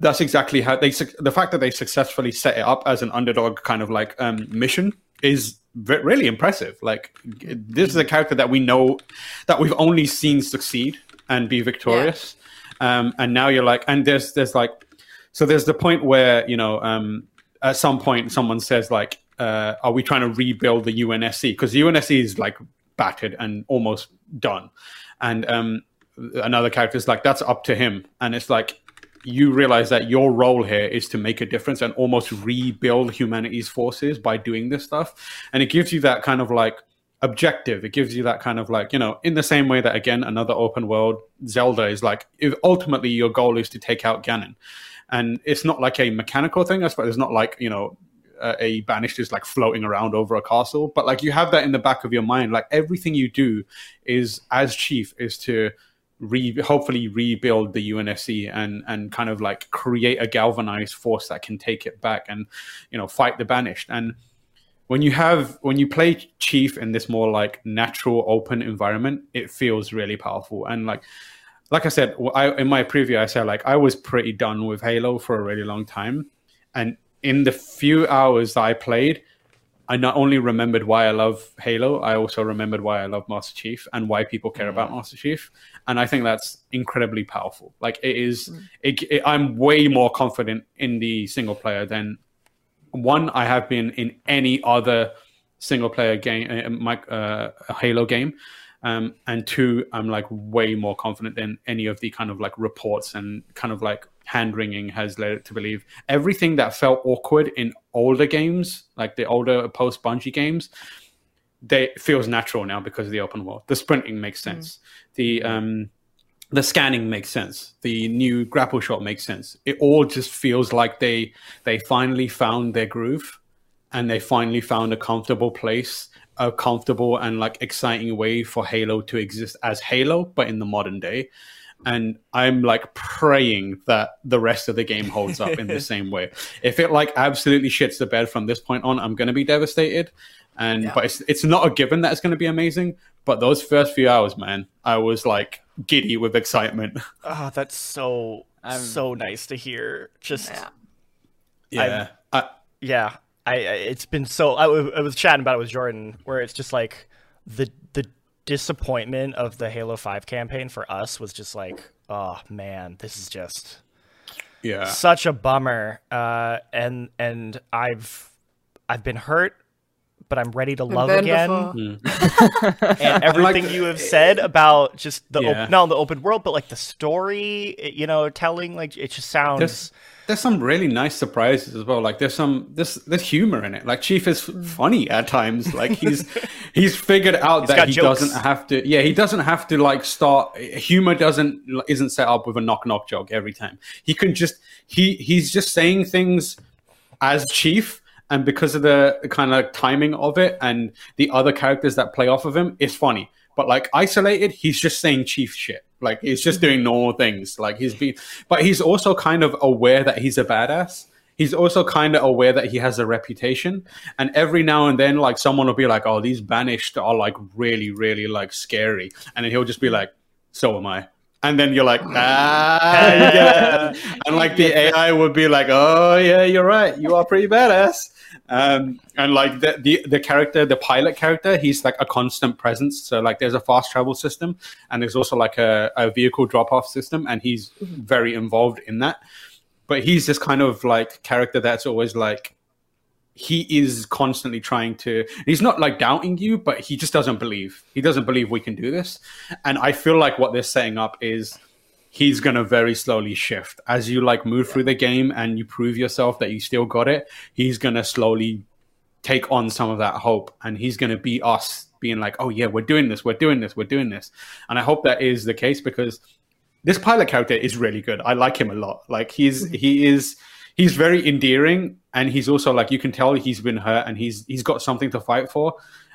that's exactly how they the fact that they successfully set it up as an underdog kind of like um, mission is re- really impressive. Like, this is a character that we know that we've only seen succeed and be victorious, yeah. um, and now you're like, and there's there's like, so there's the point where you know. Um, At some point, someone says, like, uh, are we trying to rebuild the U N S C? Because the U N S C is, like, battered and almost done. And um, another character is like, that's up to him. And it's like, you realize that your role here is to make a difference and almost rebuild humanity's forces by doing this stuff. And it gives you that kind of, like, objective. It gives you that kind of, like, you know, in the same way that, again, another open world, Zelda is like, if ultimately your goal is to take out Ganon. And it's not like a mechanical thing. I suppose it's not like, you know, uh, a banished is like floating around over a castle. But like you have that in the back of your mind. Like everything you do is as chief is to re- hopefully rebuild the U N S C and and kind of like create a galvanized force that can take it back and, you know, fight the banished. And when you have when you play Chief in this more like natural open environment, it feels really powerful. And like. Like I said, I, in my preview, I said, like, I was pretty done with Halo for a really long time. And in the few hours that I played, I not only remembered why I love Halo, I also remembered why I love Master Chief and why people care mm-hmm. about Master Chief. And I think that's incredibly powerful. Like, it is, mm-hmm. it, it, I'm way more confident in the single player than, one, I have been in any other single player game, uh, uh, Halo game. Um, and two, I'm like way more confident than any of the kind of like reports and kind of like hand-wringing has led it to believe. Everything that felt awkward in older games, like the older post-Bungie games, they it feels natural now because of the open world. The sprinting makes sense. Mm. The um, the scanning makes sense. The new grapple shot makes sense. It all just feels like they they finally found their groove, and they finally found a comfortable place. A comfortable and like exciting way for Halo to exist as Halo, but in the modern day. And I'm like praying that the rest of the game holds up in the same way. If it like absolutely shits the bed from this point on, I'm going to be devastated. And yeah. but it's it's not a given that it's going to be amazing. But those first few hours, man, I was like giddy with excitement. Oh, that's so um, so nice to hear. Just yeah, I, yeah. I it's been so I, w- I was chatting about it with Jordan, where it's just like the the disappointment of the Halo five campaign for us was just like, oh man, this is just yeah such a bummer. Uh, and and I've I've been hurt, but I'm ready to love again. Mm. And everything like, you have said about just the yeah. op not the open world, but like the story, you know, telling, like it just sounds. There's, there's some really nice surprises as well. Like there's some there's there's humor in it. Like Chief is funny at times. Like he's he's figured out he's that he jokes. doesn't have to. Yeah, he doesn't have to like start. Humor doesn't isn't set up with a knock knock joke every time. He can just he he's just saying things as Chief. And because of the kind of timing of it and the other characters that play off of him, it's funny. But like isolated, he's just saying Chief shit. Like he's just doing normal things. Like he's being, but he's also kind of aware that he's a badass. He's also kind of aware that he has a reputation. And every now and then, like someone will be like, "Oh, these Banished are like really, really like scary," and then he'll just be like, "So am I." And then you're like, ah, yeah. And like the A I would be like, "Oh yeah, you're right. You are pretty badass." Um, and like the, the the character, the pilot character, he's like a constant presence. So like there's a fast travel system, and there's also like a, a vehicle drop off system, and he's very involved in that. But he's this kind of like character that's always like, he is constantly trying to, he's not like doubting you, but he just doesn't believe. He doesn't believe we can do this. And I feel like what they're setting up is he's going to very slowly shift. As you like move yeah. through the game and you prove yourself that you still got it, he's going to slowly take on some of that hope. And he's going to be us being like, "Oh yeah, we're doing this, we're doing this, we're doing this." And I hope that is the case, because this pilot character is really good. I like him a lot. Like he's, he is... he's very endearing, and he's also like, you can tell he's been hurt and he's he's got something to fight for.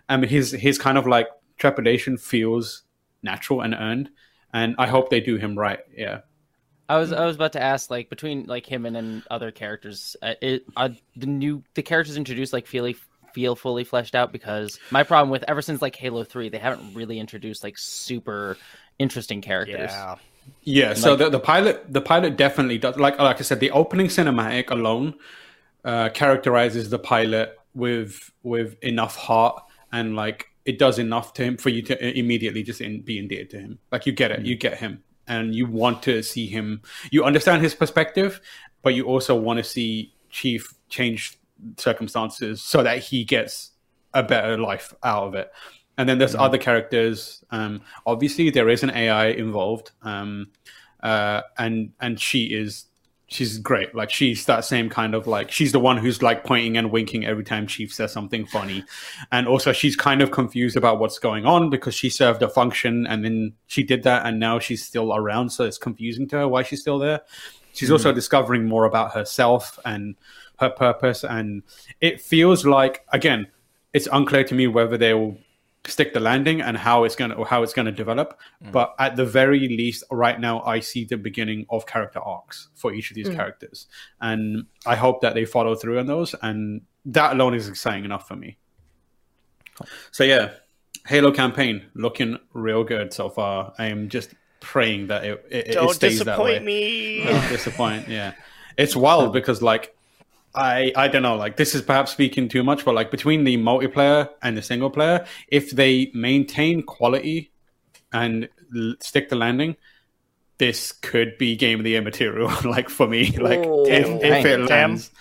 And um, his his kind of like trepidation feels natural and earned, and I hope they do him right. Yeah, I was I was about to ask, like between like him and then other characters, uh, it, uh, the new the characters introduced like feel feel fully fleshed out, because my problem with ever since like Halo three, they haven't really introduced like super interesting characters. Yeah. Yeah, so the, the pilot the pilot definitely does. Like like I said, the opening cinematic alone uh, characterizes the pilot with with enough heart, and like it does enough to him for you to immediately just in, be endeared to him. Like you get it, mm-hmm. you get him, and you want to see him. You understand his perspective, but you also want to see Chief change circumstances so that he gets a better life out of it. And then there's mm-hmm. other characters. Um, obviously, there is an A I involved, um, uh, and and she is she's great. Like she's that same kind of like she's the one who's like pointing and winking every time Chief says something funny, and also she's kind of confused about what's going on, because she served a function and then she did that, and now she's still around, so it's confusing to her why she's still there. She's mm-hmm. also discovering more about herself and her purpose, and it feels like, again, it's unclear to me whether they will stick the landing and how it's gonna or how it's gonna develop. Mm. But at the very least, right now I see the beginning of character arcs for each of these mm. characters, and I hope that they follow through on those. And that alone is exciting enough for me. Cool. So yeah, Halo campaign looking real good so far. I am just praying that it, it, Don't it stays that way. Don't disappoint me. Don't disappoint. Yeah, it's wild because like. I, I don't know, like this is perhaps speaking too much, but like between the multiplayer and the single player, if they maintain quality and l stick the landing, this could be game of the year material, like for me, like Ooh, if, if it lands.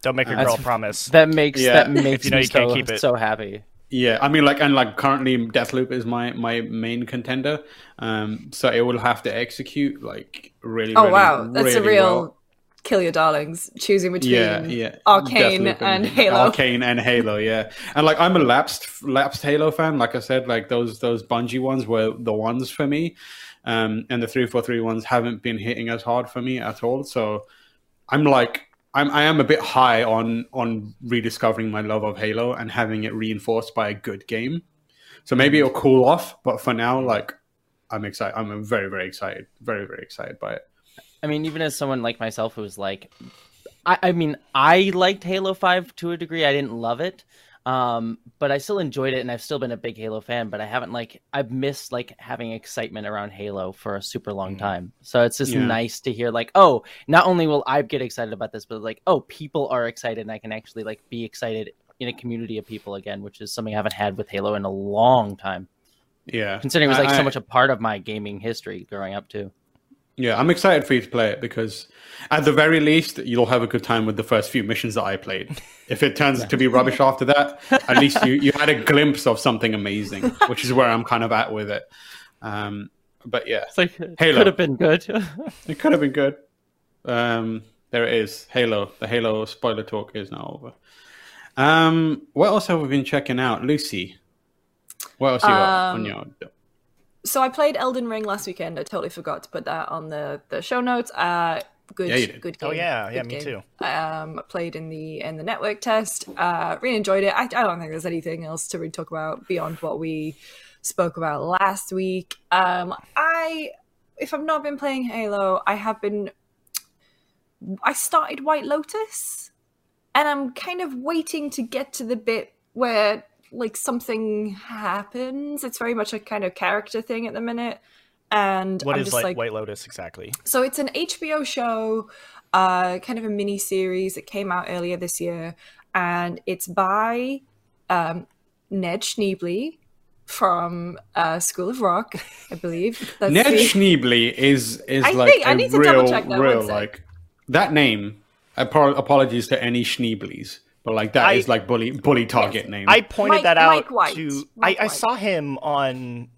Don't make your uh, girl promise. That makes, yeah. that makes you know, me you can't so, keep it. so happy. Yeah, I mean, like, and like currently Deathloop is my, my main contender. Um, so it will have to execute like really, oh, really, wow. That's really a real... well. Kill your darlings, choosing between yeah, yeah. Arcane and, and Halo. Arcane and Halo, yeah. And like, I'm a lapsed lapsed Halo fan. Like I said, like those those Bungie ones were the ones for me, um, and the three forty-three ones haven't been hitting as hard for me at all. So I'm like, I'm I am a bit high on on rediscovering my love of Halo and having it reinforced by a good game. So maybe it'll cool off, but for now, like, I'm excited. I'm very very excited, very very excited by it. I mean, even as someone like myself who's like, I, I mean, I liked Halo five to a degree. I didn't love it, um, but I still enjoyed it, and I've still been a big Halo fan. But I haven't like I've missed like having excitement around Halo for a super long time. So it's just yeah. nice to hear like, oh, not only will I get excited about this, but like, oh, people are excited, and I can actually like be excited in a community of people again, which is something I haven't had with Halo in a long time. Yeah, considering it was like I, so much a part of my gaming history growing up too. Yeah, I'm excited for you to play it because at the very least, you'll have a good time with the first few missions that I played. If it turns yeah. to be rubbish after that, at least you, you had a glimpse of something amazing, which is where I'm kind of at with it. Um, but yeah, it's like, it Halo. could have been good. It could have been good. Um, there it is. Halo. The Halo spoiler talk is now over. Um, what else have we been checking out? Lucy, what else you um... got on your... So I played Elden Ring last weekend. I totally forgot to put that on the, the show notes. Uh, good, yeah, good game. Oh yeah, yeah, me game. too. Um, played in the in the network test. Uh, really enjoyed it. I, I don't think there's anything else to really talk about beyond what we spoke about last week. Um, I, if I've not been playing Halo, I have been. I started White Lotus, and I'm kind of waiting to get to the bit where. Like something happens. It's very much a kind of character thing at the minute. And what I'm is just like, like White Lotus exactly? So it's an H B O show, uh, kind of a mini series that came out earlier this year, and it's by um, Ned Schneebly from uh, School of Rock, I believe. That's Ned the... Schneebly is is I like think, a I need to real, double check that real like that name. Apologies to any Schneeblys. But like that I, is like bully bully target yes. name. I pointed Mike, that out to. I, I saw him on,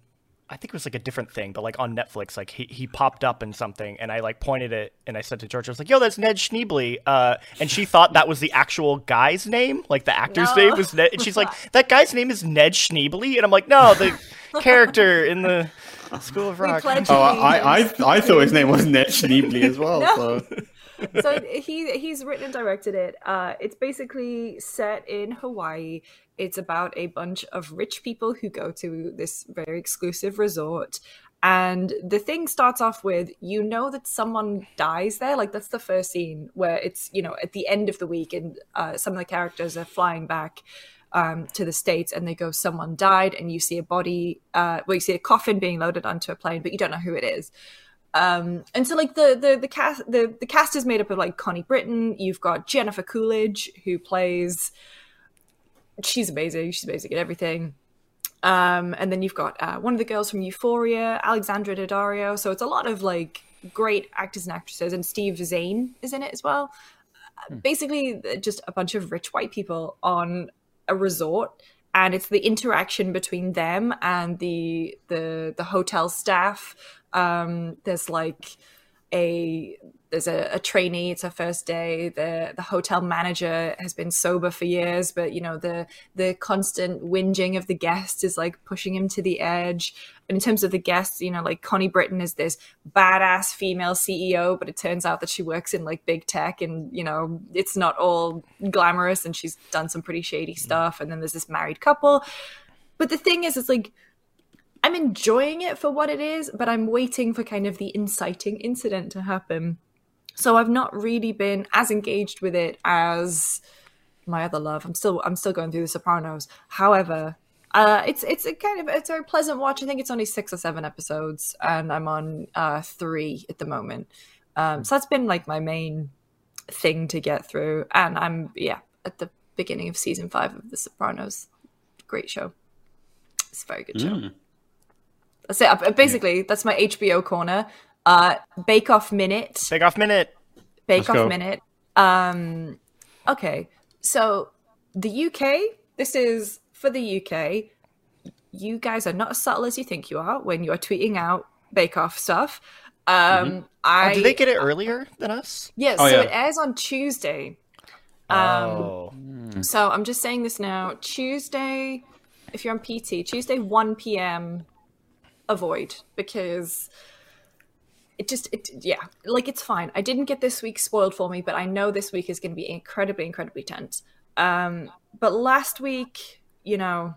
I think it was like a different thing, but like on Netflix, like he, he popped up in something, and I like pointed it, and I said to George, I was like, "Yo, that's Ned Schneebly," uh, and she thought that was the actual guy's name, like the actor's no. name was Ned, and she's like, "That guy's name is Ned Schneebly," and I'm like, "No, the character in the School of Rock." Oh, I, I I thought his name was Ned Schneebly as well. no. So. So he he's written and directed it. Uh, it's basically set in Hawaii. It's about a bunch of rich people who go to this very exclusive resort. And the thing starts off with, you know that someone dies there. Like, that's the first scene where it's, you know, at the end of the week, and uh, some of the characters are flying back um, to the States, and they go, someone died, and you see a body, uh, well, you see a coffin being loaded onto a plane, but you don't know who it is. Um, and so, like, the the the cast the, the cast is made up of, like, Connie Britton. You've got Jennifer Coolidge, who plays... She's amazing. She's amazing at everything. Um, and then you've got uh, one of the girls from Euphoria, Alexandra Daddario. So it's a lot of, like, great actors and actresses. And Steve Zane is in it as well. Hmm. Basically, just a bunch of rich white people on a resort. And it's the interaction between them and the the, the hotel staff. Um, there's like a there's a, a trainee. It's her first day. The the hotel manager has been sober for years, but you know the the constant whinging of the guests is like pushing him to the edge. And in terms of the guests, you know, like Connie Britton is this badass female C E O, but it turns out that she works in like big tech, and you know it's not all glamorous, and she's done some pretty shady stuff. And then there's this married couple. But the thing is, it's like. I'm enjoying it for what it is, but I'm waiting for kind of the inciting incident to happen. So I've not really been as engaged with it as my other love. I'm still I'm still going through The Sopranos. However, uh, it's it's a kind of it's a pleasant watch. I think it's only six or seven episodes, and I'm on uh, three at the moment. Um, so that's been like my main thing to get through, and I'm yeah at the beginning of season five of The Sopranos. Great show. It's a very good show. Mm. That's it. Basically, that's my H B O corner. Uh, Bake Off Minute. Bake Off Minute. Bake Let's Off go. Minute. Um, okay. So the U K, this is for the U K. You guys are not as subtle as you think you are when you're tweeting out Bake Off stuff. Um, mm-hmm. I, oh, did they get it earlier than us? Yes. Yeah, oh, so yeah. It airs on Tuesday. Um, oh. So I'm just saying this now. Tuesday, if you're on P T, Tuesday one p.m., avoid, because it just it yeah like it's fine. I didn't get this week spoiled for me, but I know this week is going to be incredibly incredibly tense. Um but last week, you know,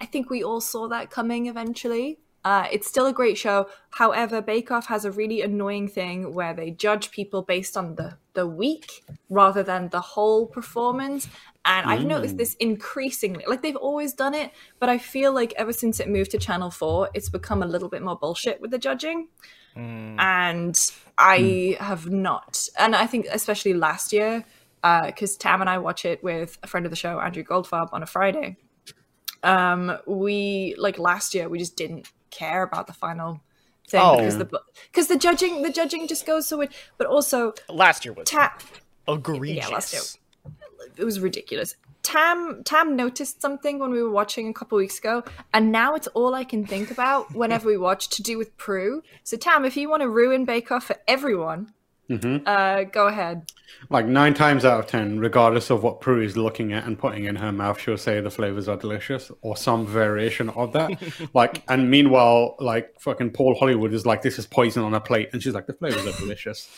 I think we all saw that coming eventually. Uh it's still a great show. However, Bake Off has a really annoying thing where they judge people based on the the week rather than the whole performance. And I've noticed this increasingly. Like, they've always done it, but I feel like ever since it moved to Channel four, it's become a little bit more bullshit with the judging. Mm. And I mm. have not. And I think especially last year, because uh, Tam and I watch it with a friend of the show, Andrew Goldfarb, on a Friday. Um, we, like last year, we just didn't care about the final thing oh. because the because the judging the judging just goes so weird. But also last year was Tap egregious. Yeah, last year it was ridiculous. Tam Tam noticed something when we were watching a couple weeks ago, and now it's all I can think about whenever we watch to do with Prue. So Tam, if you want to ruin Bake Off for everyone, mm-hmm. uh, go ahead. Like nine times out of ten, regardless of what Prue is looking at and putting in her mouth, she'll say the flavors are delicious or some variation of that. Like, and meanwhile, like fucking Paul Hollywood is like, this is poison on a plate, and she's like, the flavors are delicious.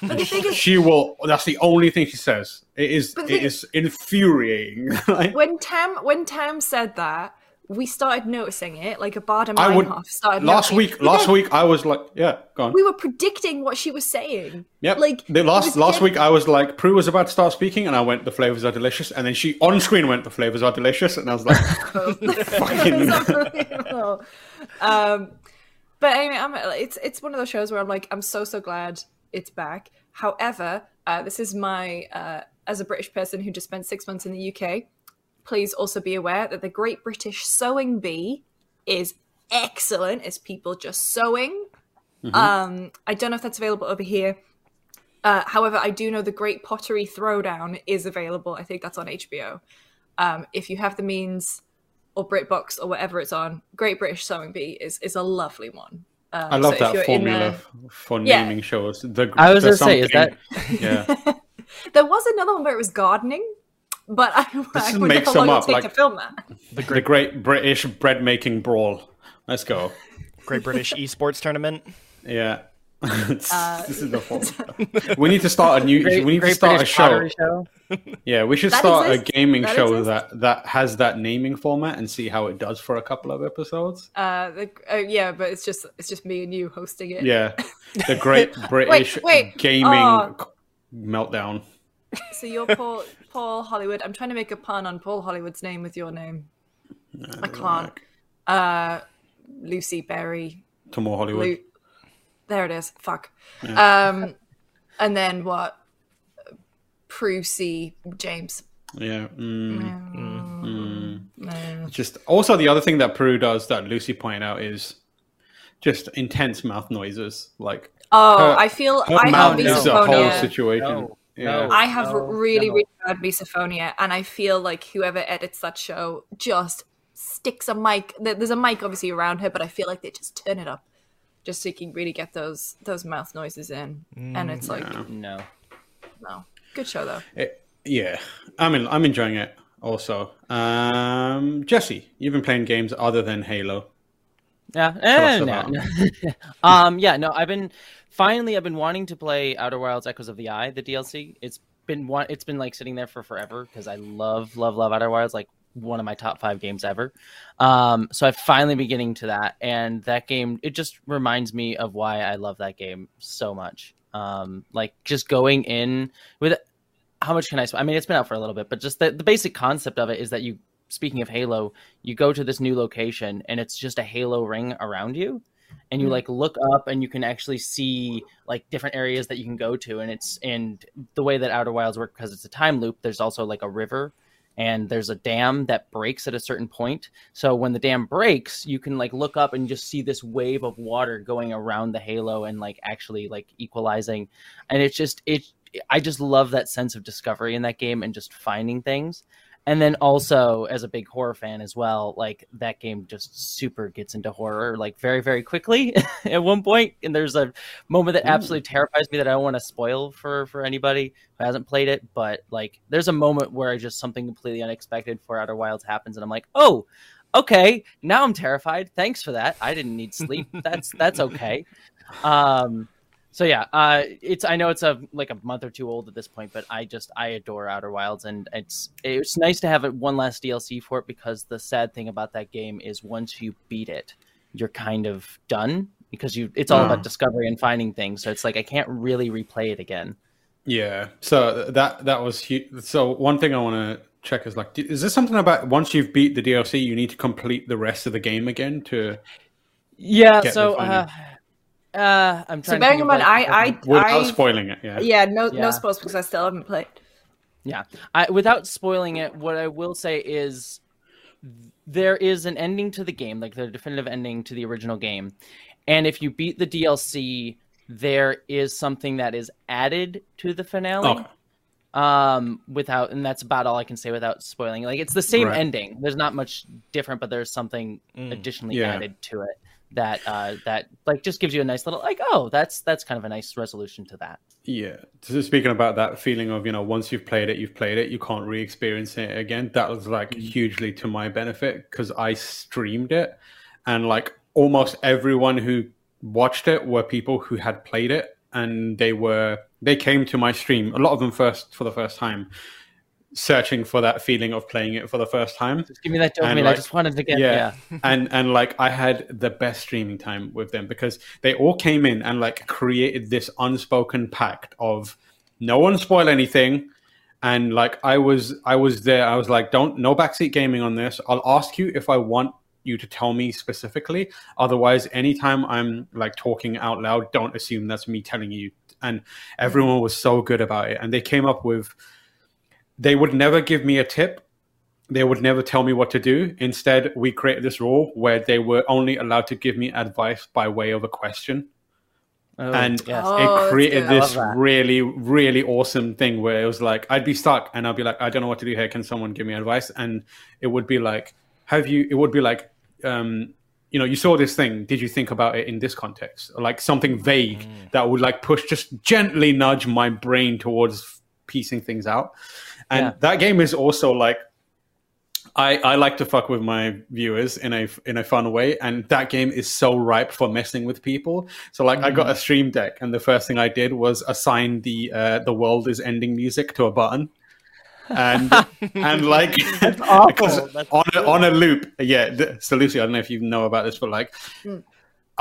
But the thing is, she will. That's the only thing she says. It is. It thing, is infuriating. Like, when Tam, when Tam said that, we started noticing it, like a Bader Meinhof started last noticing. Week, last week, I was like, yeah, go on. We were predicting what she was saying. Yep. Like, the last last week, I was like, Prue was about to start speaking, and I went, the flavors are delicious. And then she on screen went, the flavors are delicious. And I was like, fucking. um, but anyway, I'm, it's, it's one of those shows where I'm like, I'm so, so glad it's back. However, uh, this is my, uh, as a British person who just spent six months in the U K, please also be aware that the Great British Sewing Bee is excellent. It's people just sewing. Mm-hmm. Um, I don't know if that's available over here. Uh, however, I do know the Great Pottery Throwdown is available. I think that's on H B O. Um, if you have the means, or BritBox, or whatever it's on, Great British Sewing Bee is is a lovely one. Um, I love so that formula a... for naming yeah. shows. The, I was going to say, is that... yeah. There was another one where it was gardening. But I, I would make some up, like, to film that. The Great, the Great British Bread Making Brawl. Let's go. Great British Esports Tournament. Yeah. uh, this is the fault. We need to start a new. Great, we need Great to start British a show. show. Yeah, we should that start exists. a gaming that show exists. that that has that naming format and see how it does for a couple of episodes. Uh, the, uh yeah, but it's just it's just me and you hosting it. Yeah, the Great British wait, wait. Gaming oh. Meltdown. So you're Paul, Paul Hollywood. I'm trying to make a pun on Paul Hollywood's name with your name. No, I can't. Uh, Lucy Berry. Tamar Hollywood. Lu- there it is. Fuck. Yeah. Um, and then what? Prue C. James. Yeah. Mm, mm, mm. Mm. Just also the other thing that Prue does that Lucy pointed out is just intense mouth noises. Like oh, her, I feel her I mouth have is a whole situation. No. Yeah. No, I have no, really, no. really bad misophonia, and I feel like whoever edits that show just sticks a mic. There's a mic obviously around her, but I feel like they just turn it up just so you can really get those those mouth noises in. Mm, and it's like, no, no, good show though. It, yeah, I mean, I'm enjoying it. Also, um, Jesse, you've been playing games other than Halo. Yeah, eh, no, no. um, yeah, no, I've been. Finally, I've been wanting to play Outer Wilds: Echoes of the Eye, the D L C. It's been one, it's been like sitting there for forever because I love, love, love Outer Wilds, like one of my top five games ever. Um, so I've finally been getting to that, and that game, it just reminds me of why I love that game so much. Um, like just going in with how much can I? I mean, it's been out for a little bit, but just the, the basic concept of it is that you, speaking of Halo, you go to this new location, and it's just a Halo ring around you. And you like look up and you can actually see like different areas that you can go to. And it's and the way that Outer Wilds work, because it's a time loop, there's also like a river and there's a dam that breaks at a certain point. So when the dam breaks, you can like look up and just see this wave of water going around the Halo and like actually like equalizing. And it's just it. I just love that sense of discovery in that game and just finding things. And then also, as a big horror fan as well, like that game just super gets into horror like very, very quickly at one point. And there's a moment that absolutely terrifies me that I don't want to spoil for, for anybody who hasn't played it. But like there's a moment where just something completely unexpected for Outer Wilds happens. And I'm like, oh, okay, now I'm terrified. Thanks for that. I didn't need sleep. That's that's okay. Um So yeah, uh, it's I know it's a like a month or two old at this point, but I just I adore Outer Wilds, and it's it's nice to have it one last D L C for it, because the sad thing about that game is once you beat it, you're kind of done because you it's all oh. about discovery and finding things. So it's like I can't really replay it again. Yeah, so that that was huge. So one thing I want to check is like, is there something about once you've beat the D L C, you need to complete the rest of the game again to? Yeah, so. Uh, I'm trying so bearing in mind, like, I, I, without I, spoiling it, yeah, yeah, no, yeah. no spoilers because I still haven't played. Yeah, I, without spoiling it, what I will say is there is an ending to the game, like the definitive ending to the original game, And if you beat the D L C, there is something that is added to the finale. Okay. Um, without, and that's about all I can say without spoiling. Like, it's the same right. ending. There's not much different, but there's something mm, additionally yeah. added to it that uh, that like just gives you a nice little like, oh, that's that's kind of a nice resolution to that. Yeah. So speaking about that feeling of, you know, once you've played it, you've played it, you can't re-experience it again. That was like hugely to my benefit because I streamed it, and like almost everyone who watched it were people who had played it. And they were they came to my stream, a lot of them first for the first time, searching for that feeling of playing it for the first time. Just give me that dopamine. Like, I just wanted to get yeah. yeah. and and like I had the best streaming time with them because they all came in and like created this unspoken pact of no one spoil anything. And like I was I was there, I was like, don't no backseat gaming on this. I'll ask you if I want you to tell me specifically, otherwise anytime I'm like talking out loud, don't assume that's me telling you. And everyone was so good about it, and they came up with, they would never give me a tip, they would never tell me what to do. Instead, we created this rule where they were only allowed to give me advice by way of a question. Oh, and yes. oh, it created this really, really awesome thing where it was like, I'd be stuck and I'd be like, I don't know what to do here, can someone give me advice? And it would be like, have you, it would be like, Um, you know, you saw this thing, did you think about it in this context? Or like something vague mm. that would like push, just gently nudge my brain towards piecing things out. And yeah. that game is also like, I, I like to fuck with my viewers in a in a fun way, and that game is so ripe for messing with people. So like, mm. I got a stream deck, and the first thing I did was assign the uh, the world is ending music to a button. and and like that's awful. That's on a, on a loop yeah th- so Lucy, I don't know if you know about this, but like mm.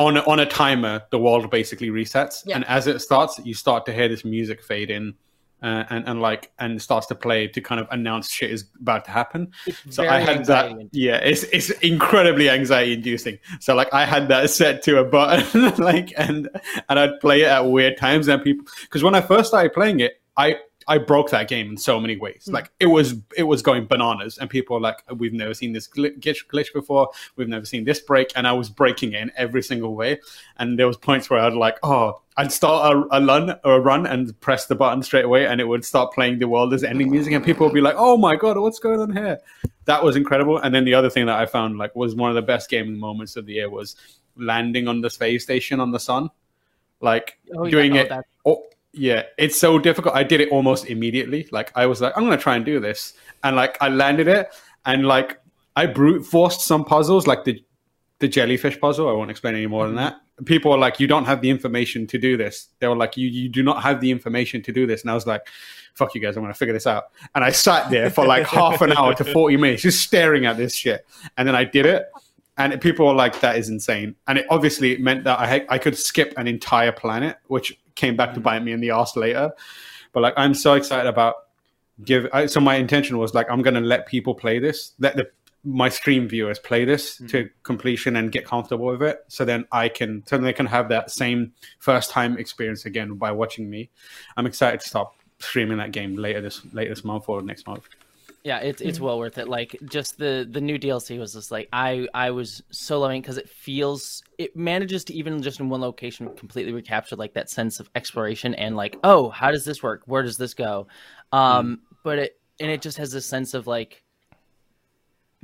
on a, on a timer the world basically resets yeah. and as it starts you start to hear this music fade in uh, and and like and starts to play to kind of announce shit is about to happen. It's so I had that inducing. yeah it's it's incredibly anxiety inducing. So like I had that set to a button like and and I'd play it at weird times, and people, because when I first started playing it, I I broke that game in so many ways. Like it was, it was going bananas, and people were like, "We've never seen this glitch, glitch before. We've never seen this break." And I was breaking it in every single way. And there was points where I'd like, "Oh, I'd start a, a run or a run and press the button straight away, and it would start playing the world as ending music." And people would be like, "Oh my god, what's going on here?" That was incredible. And then the other thing that I found like was one of the best gaming moments of the year was landing on the space station on the sun, like oh, doing yeah. oh, it. That's- oh, Yeah, it's so difficult. I did it almost immediately. Like I was like, I'm gonna try and do this, and like I landed it, and like I brute forced some puzzles, like the the jellyfish puzzle. I won't explain any more mm-hmm. than that. People were like, you don't have the information to do this. They were like, you you do not have the information to do this. And I was like, fuck you guys, I'm gonna figure this out. And I sat there for like half an hour to forty minutes, just staring at this shit. And then I did it. And people were like, that is insane. And it obviously meant that I had, I could skip an entire planet, which came back to bite me in the ass later. But like, I'm so excited about give. I, so my intention was like, I'm going to let people play this, let the, my stream viewers play this mm-hmm. to completion and get comfortable with it. So then I can, so then they can have that same first time experience again by watching me. I'm excited to start streaming that game later this, later this month or next month. Yeah, it's it's well worth it. Like, just the, the new D L C was just like, I, I was so loving, because it feels, it manages to even just in one location completely recapture like that sense of exploration and like, oh, how does this work? Where does this go? Um, mm. But it, and it just has this sense of like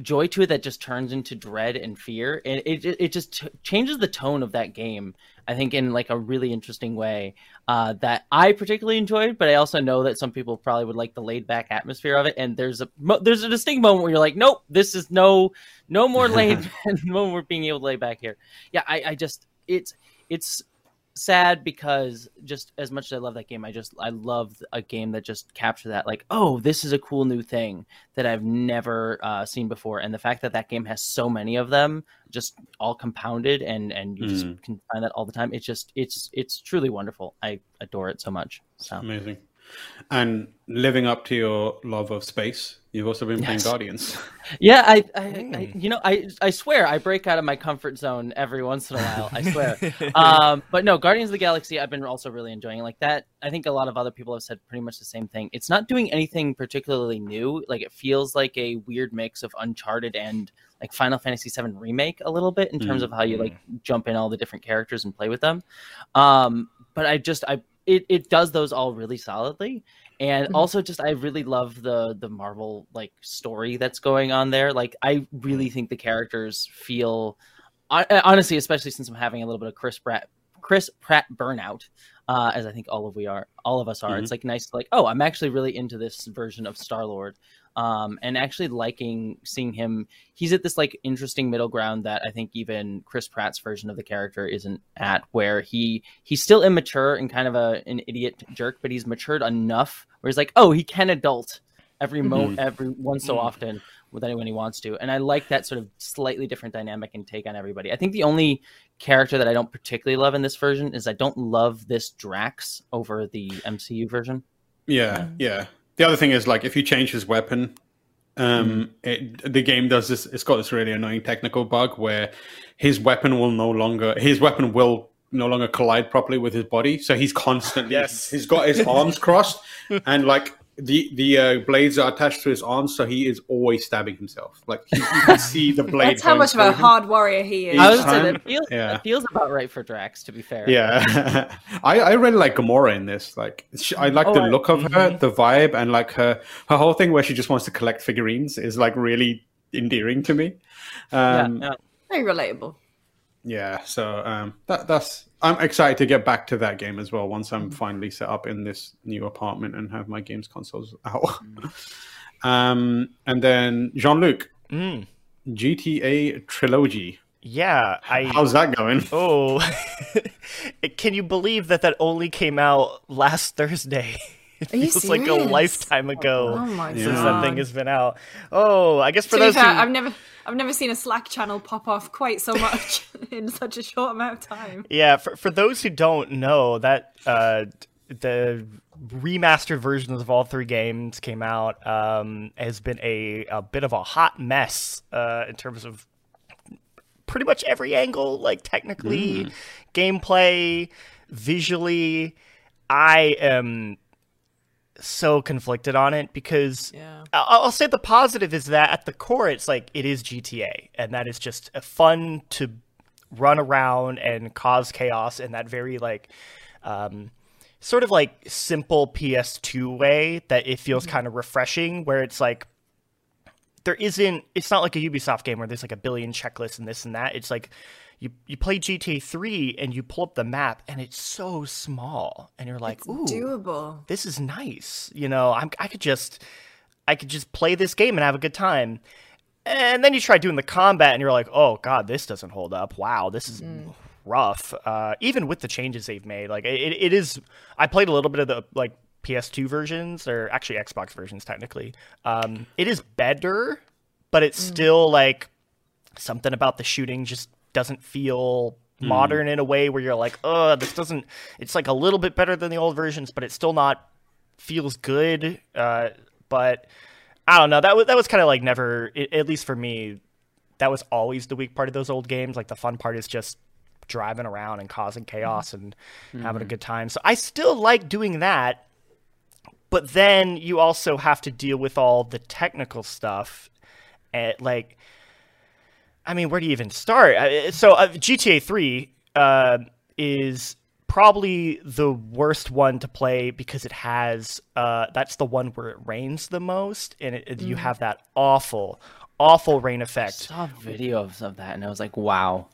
joy to it that just turns into dread and fear. And it, it, it just t- changes the tone of that game, I think, in like a really interesting way uh, that I particularly enjoyed, but I also know that some people probably would like the laid back atmosphere of it. And there's a there's a distinct moment where you're like, nope, this is no no more laid no more being able to lay back here. Yeah, I, I just it's it's sad because just as much as I love that game, I just I love a game that just captured that like, oh, this is a cool new thing that I've never uh, seen before. And the fact that that game has so many of them, just all compounded, and and you mm. just can find that all the time. It's just it's it's truly wonderful. I adore it so much. So amazing. and living up to your love of space. You've also been playing yes. Guardians. Yeah, I, I, mm. I, you know, I, I swear I break out of my comfort zone every once in a while. I swear. um, but no, Guardians of the Galaxy, I've been also really enjoying. Like that, I think a lot of other people have said pretty much the same thing. It's not doing anything particularly new. Like it feels like a weird mix of Uncharted and like Final Fantasy seven Remake a little bit in terms mm. of how you like jump in all the different characters and play with them. Um, but I just, I it it does those all really solidly. And also just I really love the the Marvel like story that's going on there. Like I really think the characters feel honestly, especially since I'm having a little bit of Chris Pratt Chris Pratt burnout, uh, as I think all of we are all of us are. Mm-hmm. It's like nice to like, oh, I'm actually really into this version of Star-Lord. Um, and actually liking seeing him. He's at this like interesting middle ground that I think even Chris Pratt's version of the character isn't at, where he he's still immature and kind of a an idiot jerk, but he's matured enough where he's like, oh, he can adult every mo mm-hmm. every once so mm-hmm. often with anyone he wants to. And I like that sort of slightly different dynamic and take on everybody. I think the only character that I don't particularly love in this version is I don't love this Drax over the M C U version. Yeah, yeah. The other thing is, like, if you change his weapon, um, mm. it, the game does this. It's got this really annoying technical bug where his weapon will no longer his weapon will no longer collide properly with his body. So he's constantly yes. he's got his arms crossed and like the the uh, blades are attached to his arms, so he is always stabbing himself. Like he, you can see the blade. That's how much of a hard warrior he is. I was saying, it feels, yeah. it feels about right for Drax, to be fair. Yeah, I, I really like Gamora in this. Like she, I like oh, the I, look of her, mm-hmm. the vibe, and like her her whole thing where she just wants to collect figurines is like really endearing to me. Um, yeah, yeah. Very relatable. Yeah, so um, that that's. I'm excited to get back to that game as well once I'm finally set up in this new apartment and have my games consoles out. Mm. um, and then Jean-Luc, mm. G T A trilogy. Yeah, I, how's that going? Oh, can you believe that that only came out last Thursday? It Are you feels serious? Like a lifetime ago oh, oh since God. That thing has been out. Oh, I guess for to those fair, who... I've never, I've never seen a Slack channel pop off quite so much in such a short amount of time. Yeah, for for those who don't know, that uh, the remastered versions of all three games came out um, has been a, a bit of a hot mess uh, in terms of pretty much every angle, like technically, mm. gameplay, visually. I am... so conflicted on it because yeah. I'll say the positive is that at the core it's like it is G T A and that is just fun to run around and cause chaos in that very like um sort of like simple P S two way that it feels mm-hmm. kind of refreshing, where it's like there isn't it's not like a Ubisoft game where there's like a billion checklists and this and that. It's like You you play G T A three and you pull up the map and it's so small and you're like, it's ooh, doable. This is nice. You know, I'm I could just I could just play this game and have a good time. And then you try doing the combat and you're like, oh God, this doesn't hold up. Wow, this is mm. rough. Uh, even with the changes they've made, like it it is. I played a little bit of the like P S two versions, or actually Xbox versions technically. Um, it is better, but it's mm. still like something about the shooting just. Doesn't feel modern mm. in a way where you're like, oh, this doesn't, it's like a little bit better than the old versions, but it still not feels good. Uh, but I don't know. That was, that was kind of like never, it, at least for me, that was always the weak part of those old games. Like the fun part is just driving around and causing chaos and mm. having a good time. So I still like doing that, but then you also have to deal with all the technical stuff and like, I mean, where do you even start? So uh, G T A three uh, is probably the worst one to play because it has, uh, that's the one where it rains the most. And it, mm. you have that awful, awful rain effect. I saw videos of that and I was like, wow.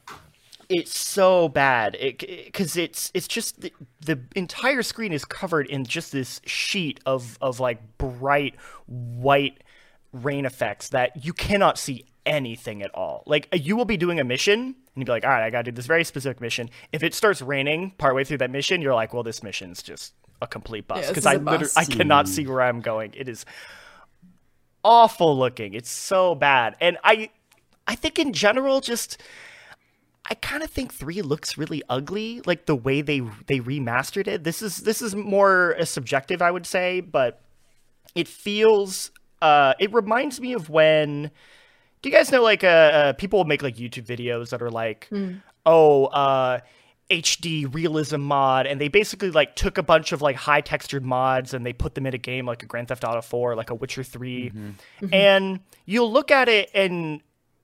It's so bad because it, it's it's just the, the entire screen is covered in just this sheet of, of like bright white rain effects that you cannot see anything at all. Like you will be doing a mission and you'll be like, all right, I gotta do this very specific mission. If it starts raining partway through that mission, you're like, well, this mission's just a complete bust because yeah, I literally I cannot see where I'm going. It is awful looking. It's so bad. And I I think in general, just I kind of think three looks really ugly, like the way they they remastered it. This is this is more subjective, I would say, but it feels uh, it reminds me of when. Do you guys know, like, uh, uh, people will make, like, YouTube videos that are like, mm. oh, uh, H D realism mod, and they basically, like, took a bunch of, like, high-textured mods and they put them in a game, like a Grand Theft Auto four, like a Witcher three, mm-hmm. Mm-hmm. and you'll look at it, and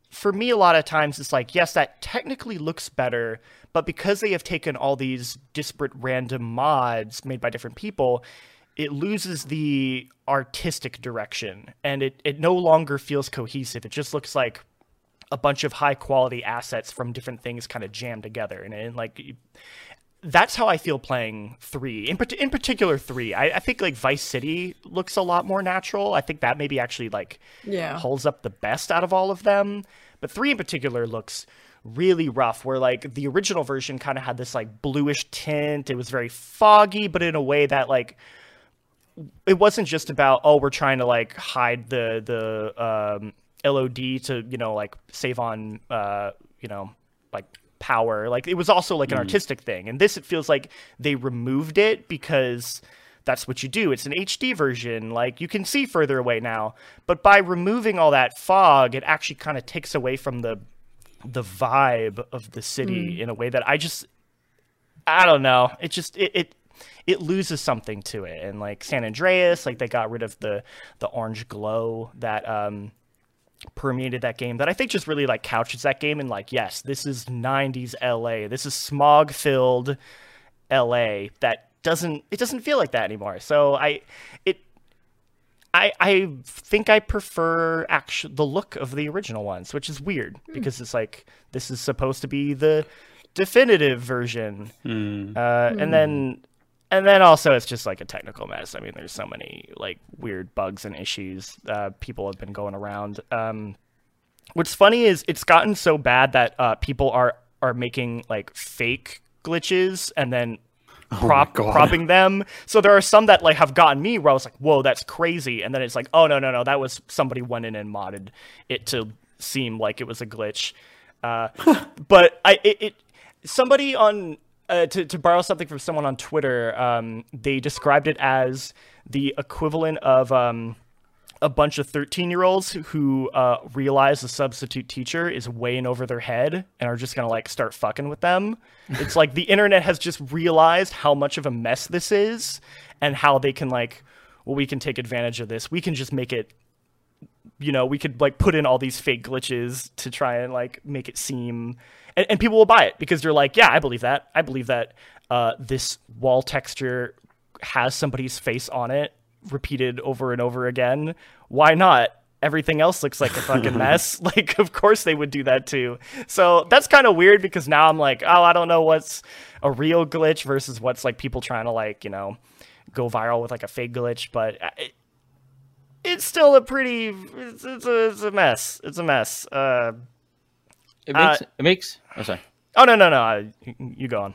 for me, a lot of times, it's like, yes, that technically looks better, but because they have taken all these disparate random mods made by different people, it loses the artistic direction, and it, it no longer feels cohesive. It just looks like a bunch of high-quality assets from different things kind of jammed together. And, and like, that's how I feel playing three. In, in particular, three. I, I think, like, Vice City looks a lot more natural. I think that maybe actually, like, yeah. holds up the best out of all of them. But three in particular looks really rough, where, like, the original version kind of had this, like, bluish tint. It was very foggy, but in a way that, like... it wasn't just about, oh, we're trying to, like, hide the the um, L O D to, you know, like, save on, uh, you know, like, power. Like, it was also, like, an mm. artistic thing. And this, it feels like they removed it because that's what you do. It's an H D version. Like, you can see further away now. But by removing all that fog, it actually kind of takes away from the the vibe of the city mm. in a way that I just, I don't know. It just, it... it it loses something to it. And, like, San Andreas, like, they got rid of the the orange glow that um permeated that game, that I think just really, like, couches that game in, like, yes, this is nineties L A, this is smog filled L A that doesn't it doesn't feel like that anymore. So I it I I think I prefer actually the look of the original ones, which is weird mm. because it's like this is supposed to be the definitive version. mm. uh mm. and then And then also, it's just, like, a technical mess. I mean, there's so many, like, weird bugs and issues uh, people have been going around. Um, what's funny is it's gotten so bad that uh, people are, are making, like, fake glitches and then prop, oh propping them. So there are some that, like, have gotten me where I was like, whoa, that's crazy. And then it's like, oh, no, no, no, that was somebody went in and modded it to seem like it was a glitch. Uh, but I it, it somebody on... Uh, to, to borrow something from someone on Twitter, um, they described it as the equivalent of um, a bunch of thirteen-year-olds who uh, realize the substitute teacher is way in over their head and are just going to, like, start fucking with them. It's like the internet has just realized how much of a mess this is and how they can, like, well, we can take advantage of this. We can just make it, you know, we could, like, put in all these fake glitches to try and, like, make it seem... And, and people will buy it because they're like, yeah, I believe that. I believe that uh, this wall texture has somebody's face on it repeated over and over again. Why not? Everything else looks like a fucking mess. Like, of course they would do that too. So that's kind of weird because now I'm like, oh, I don't know what's a real glitch versus what's, like, people trying to, like, you know, go viral with, like, a fake glitch. But it, it's still a pretty, it's, it's, a, it's a mess. It's a mess. Uh, It makes, uh, it makes, oh, sorry. Oh, no, no, no. I, you go on.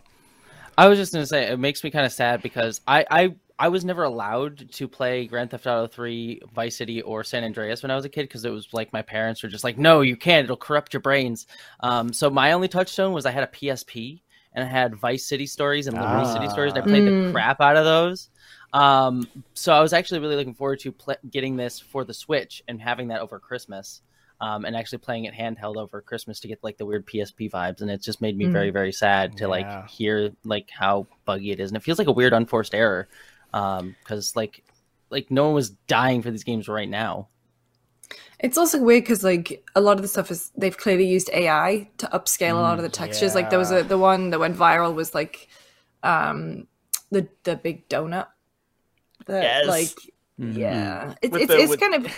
I was just going to say, it makes me kind of sad because I, I, I was never allowed to play Grand Theft Auto three, Vice City, or San Andreas when I was a kid because it was like my parents were just like, no, you can't. It'll corrupt your brains. Um, so my only touchstone was I had a P S P and I had Vice City Stories and Liberty ah. City Stories, and I played mm. the crap out of those. Um, so I was actually really looking forward to pl- getting this for the Switch and having that over Christmas. Um, and actually playing it handheld over Christmas to get, like, the weird P S P vibes. And it just made me mm. very, very sad to, yeah. like, hear, like, how buggy it is. And it feels like a weird unforced error um, because, like, like no one was dying for these games right now. It's also weird because, like, a lot of the stuff is they've clearly used A I to upscale mm, a lot of the textures. Yeah. Like, there was a, the one that went viral was, like, um, the the big donut. The, yes. Like, mm-hmm. yeah. It, it, the, it's with... kind of...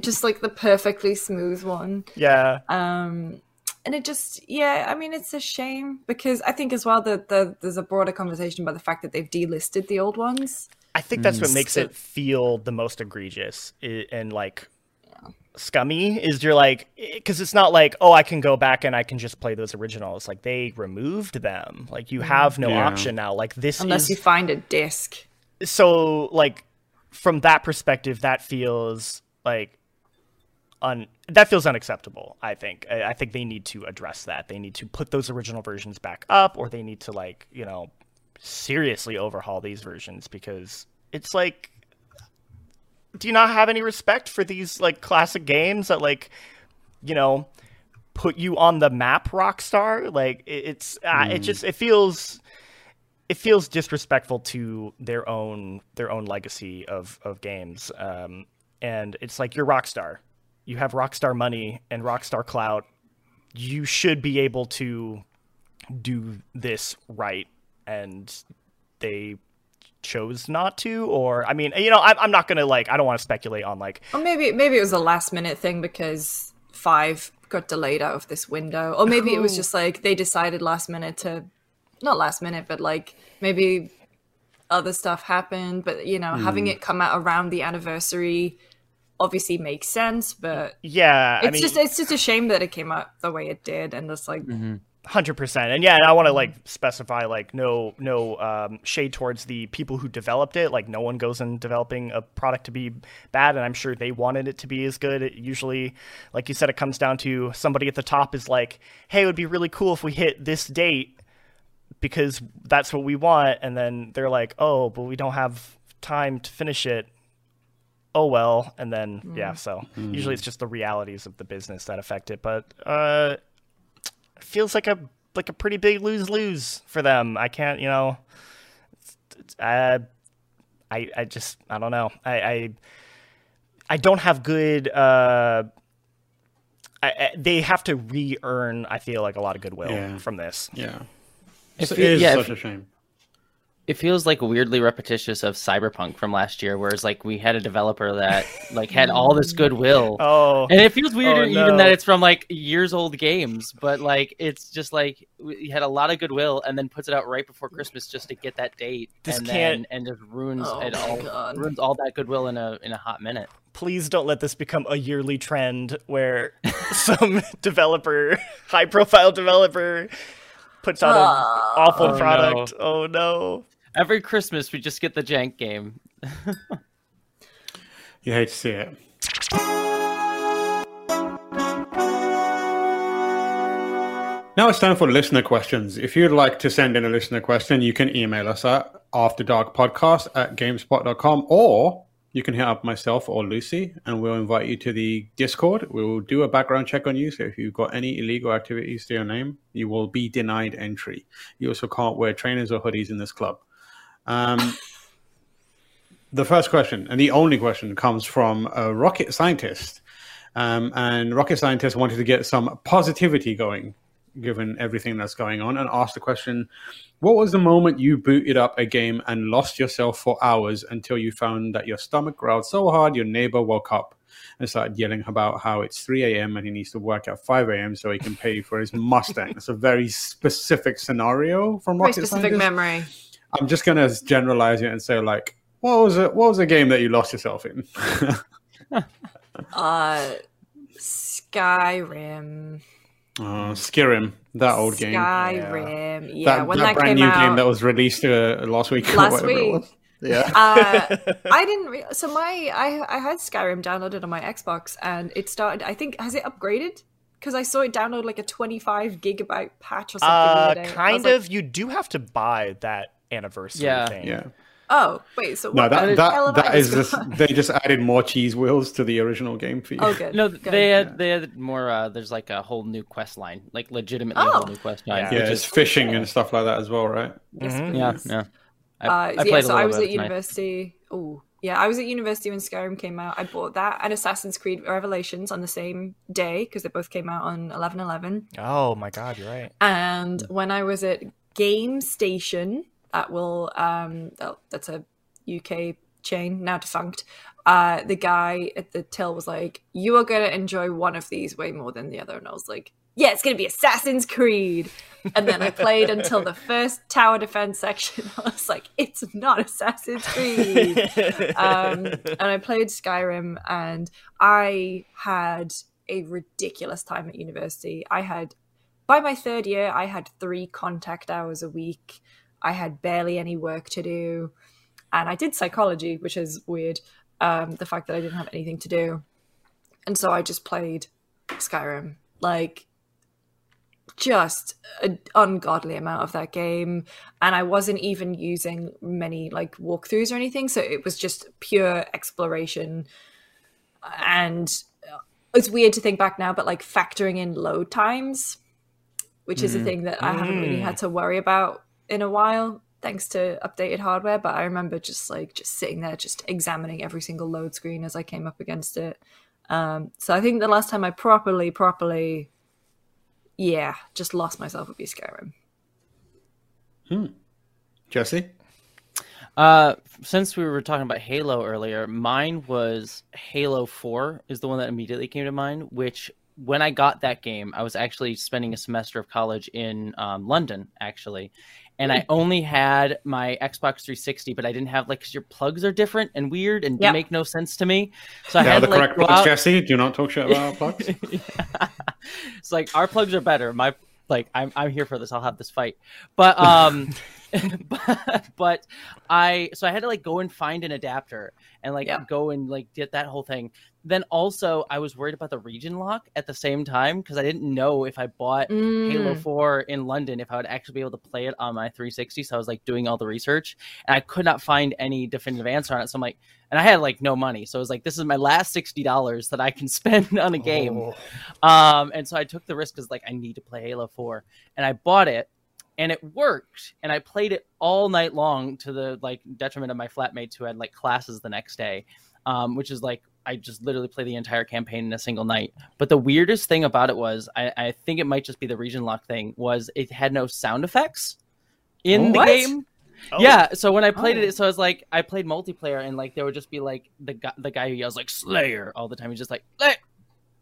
just like the perfectly smooth one. Yeah. Um, and it just, yeah, I mean, it's a shame because I think as well that the, there's a broader conversation about the fact that they've delisted the old ones. I think that's mm. what makes so, it feel the most egregious and, like, yeah. scummy is you're like, because it's not like, oh, I can go back and I can just play those originals. Like, they removed them. Like, you have no yeah. option now. Like, this Unless is... you find a disc. So, like, from that perspective, that feels... like un- that feels unacceptable, I think. I-, I think they need to address that. They need to put those original versions back up, or they need to, like, you know, seriously overhaul these versions, because it's like, do you not have any respect for these, like, classic games that, like, you know, put you on the map, Rockstar? Like, it- it's, uh, mm. it just, it feels... It feels disrespectful to their own their own legacy of of games, um, and it's like, you're Rockstar, you have Rockstar money and Rockstar clout, you should be able to do this right, and they chose not to. Or I mean, you know, I, I'm not gonna like I don't want to speculate on like. Or maybe maybe it was a last minute thing because five got delayed out of this window, or maybe Ooh. It was just like they decided last minute to. Not last minute, but like maybe other stuff happened, but you know, mm. having it come out around the anniversary obviously makes sense, but yeah, it's I mean, just it's just a shame that it came out the way it did, and it's like mm-hmm. one hundred percent. And yeah, and I want to like specify like no no um, shade towards the people who developed it. Like, no one goes in developing a product to be bad, and I'm sure they wanted it to be as good. It usually, like you said, it comes down to somebody at the top is like, hey, it would be really cool if we hit this date, because that's what we want, and then they're like, oh, but we don't have time to finish it, oh well, and then mm. yeah, so mm. usually it's just the realities of the business that affect it, but uh it feels like a like a pretty big lose-lose for them. I can't, you know, it's, it's, uh, I I just I don't know I I, I don't have good uh I, I, they have to re-earn, I feel like, a lot of goodwill yeah. from this. yeah It, it is yeah, such a shame. It feels like weirdly repetitious of Cyberpunk from last year, whereas like we had a developer that like had all this goodwill. Oh, and it feels weird oh, even no. that it's from like years old games, but like it's just like we had a lot of goodwill and then puts it out right before Christmas just to get that date. This and can't then, and just ruins oh, it all. God. Ruins all that goodwill in a in a hot minute. Please don't let this become a yearly trend where some developer, high profile developer, puts out oh, an awful oh product. No. Oh no. Every Christmas we just get the jank game. You hate to see it. Now it's time for listener questions. If you'd like to send in a listener question, you can email us at afterdarkpodcast at gamespot dot com, or you can hit up myself or Lucy, and we'll invite you to the Discord. We will do a background check on you, so if you've got any illegal activities to your name, you will be denied entry. You also can't wear trainers or hoodies in this club. Um, the first question, and the only question, comes from a rocket scientist. Um, and rocket scientist wanted to get some positivity going, given everything that's going on, and asked the question, what was the moment you booted up a game and lost yourself for hours until you found that your stomach growled so hard your neighbor woke up and started yelling about how it's three a.m. and he needs to work at five a.m. so he can pay for his Mustang? It's a very specific scenario from Rocket Scientist. Very specific memory. I'm just going to generalize it and say, like, what was a, what was a game that you lost yourself in? uh, Skyrim. Oh, Skyrim, that old Skyrim, game. Skyrim, yeah. yeah. That, when that, that brand came new out, game that was released uh, last week. Last week, it was. yeah. Uh, I didn't. Re- so my, I, I had Skyrim downloaded on my Xbox, and it started. I think has it upgraded? Because I saw it download like a twenty-five gigabyte patch or something. Uh, the other day. Kind of. Like, you do have to buy that anniversary yeah. thing. Yeah. Oh wait, so no, what that that, that is just, they just added more cheese wheels to the original game for you. Oh, good. No, good. they had yeah. they had more. Uh, there's like a whole new quest line, like legitimately oh. a whole new quest line. Yeah, yeah it's is... fishing yeah. and stuff like that as well, right? Yes, mm-hmm. Yeah, yeah. I, uh, I played yeah, so a I was at university. Oh, yeah, I was at university when Skyrim came out. I bought that and Assassin's Creed Revelations on the same day because they both came out on eleven eleven. Oh my God, you're right. And when I was at Game Station. That will, um, oh, that's a U K chain, now defunct. Uh, the guy at the till was like, you are going to enjoy one of these way more than the other. And I was like, yeah, it's going to be Assassin's Creed. And then I played until the first tower defense section. I was like, it's not Assassin's Creed. um, and I played Skyrim, and I had a ridiculous time at university. I had, by my third year, I had three contact hours a week. I had barely any work to do, and I did psychology, which is weird. Um, the fact that I didn't have anything to do. And so I just played Skyrim, like just an ungodly amount of that game. And I wasn't even using many like walkthroughs or anything. So it was just pure exploration. And it's weird to think back now, but like factoring in load times, which mm. is a thing that I mm. haven't really had to worry about in a while, thanks to updated hardware. But I remember just like just sitting there, just examining every single load screen as I came up against it. Um, so I think the last time I properly, properly, yeah, just lost myself would be Skyrim. Hmm. Jesse? Uh, since we were talking about Halo earlier, mine was Halo four is the one that immediately came to mind, which when I got that game, I was actually spending a semester of college in um, London, actually. And I only had my Xbox three sixty, but I didn't have, like, because your plugs are different and weird and yep. make no sense to me. So I now had the like, correct plugs, out... Jesse. Do not talk shit about our plugs. Yeah. It's like, our plugs are better. My, like, I'm I'm here for this. I'll have this fight. But, um, but, but I, so I had to, like, go and find an adapter and, like, yeah. go and, like, get that whole thing. Then also, I was worried about the region lock at the same time because I didn't know if I bought mm. Halo four in London, if I would actually be able to play it on my three sixty. So I was like doing all the research and I could not find any definitive answer on it. So I'm like, and I had like no money. So I was like, this is my last sixty dollars that I can spend on a game. Oh. Um, and so I took the risk because like I need to play Halo four and I bought it. And it worked, and I played it all night long to the like detriment of my flatmates who had like classes the next day, um, which is like I just literally played the entire campaign in a single night. But the weirdest thing about it was, I, I think it might just be the region lock thing, was it had no sound effects in oh, the what? game. Oh. Yeah, so when I played oh. it, so I was like, I played multiplayer, and like there would just be like the guy, the guy who yells like Slayer all the time. He's just like, like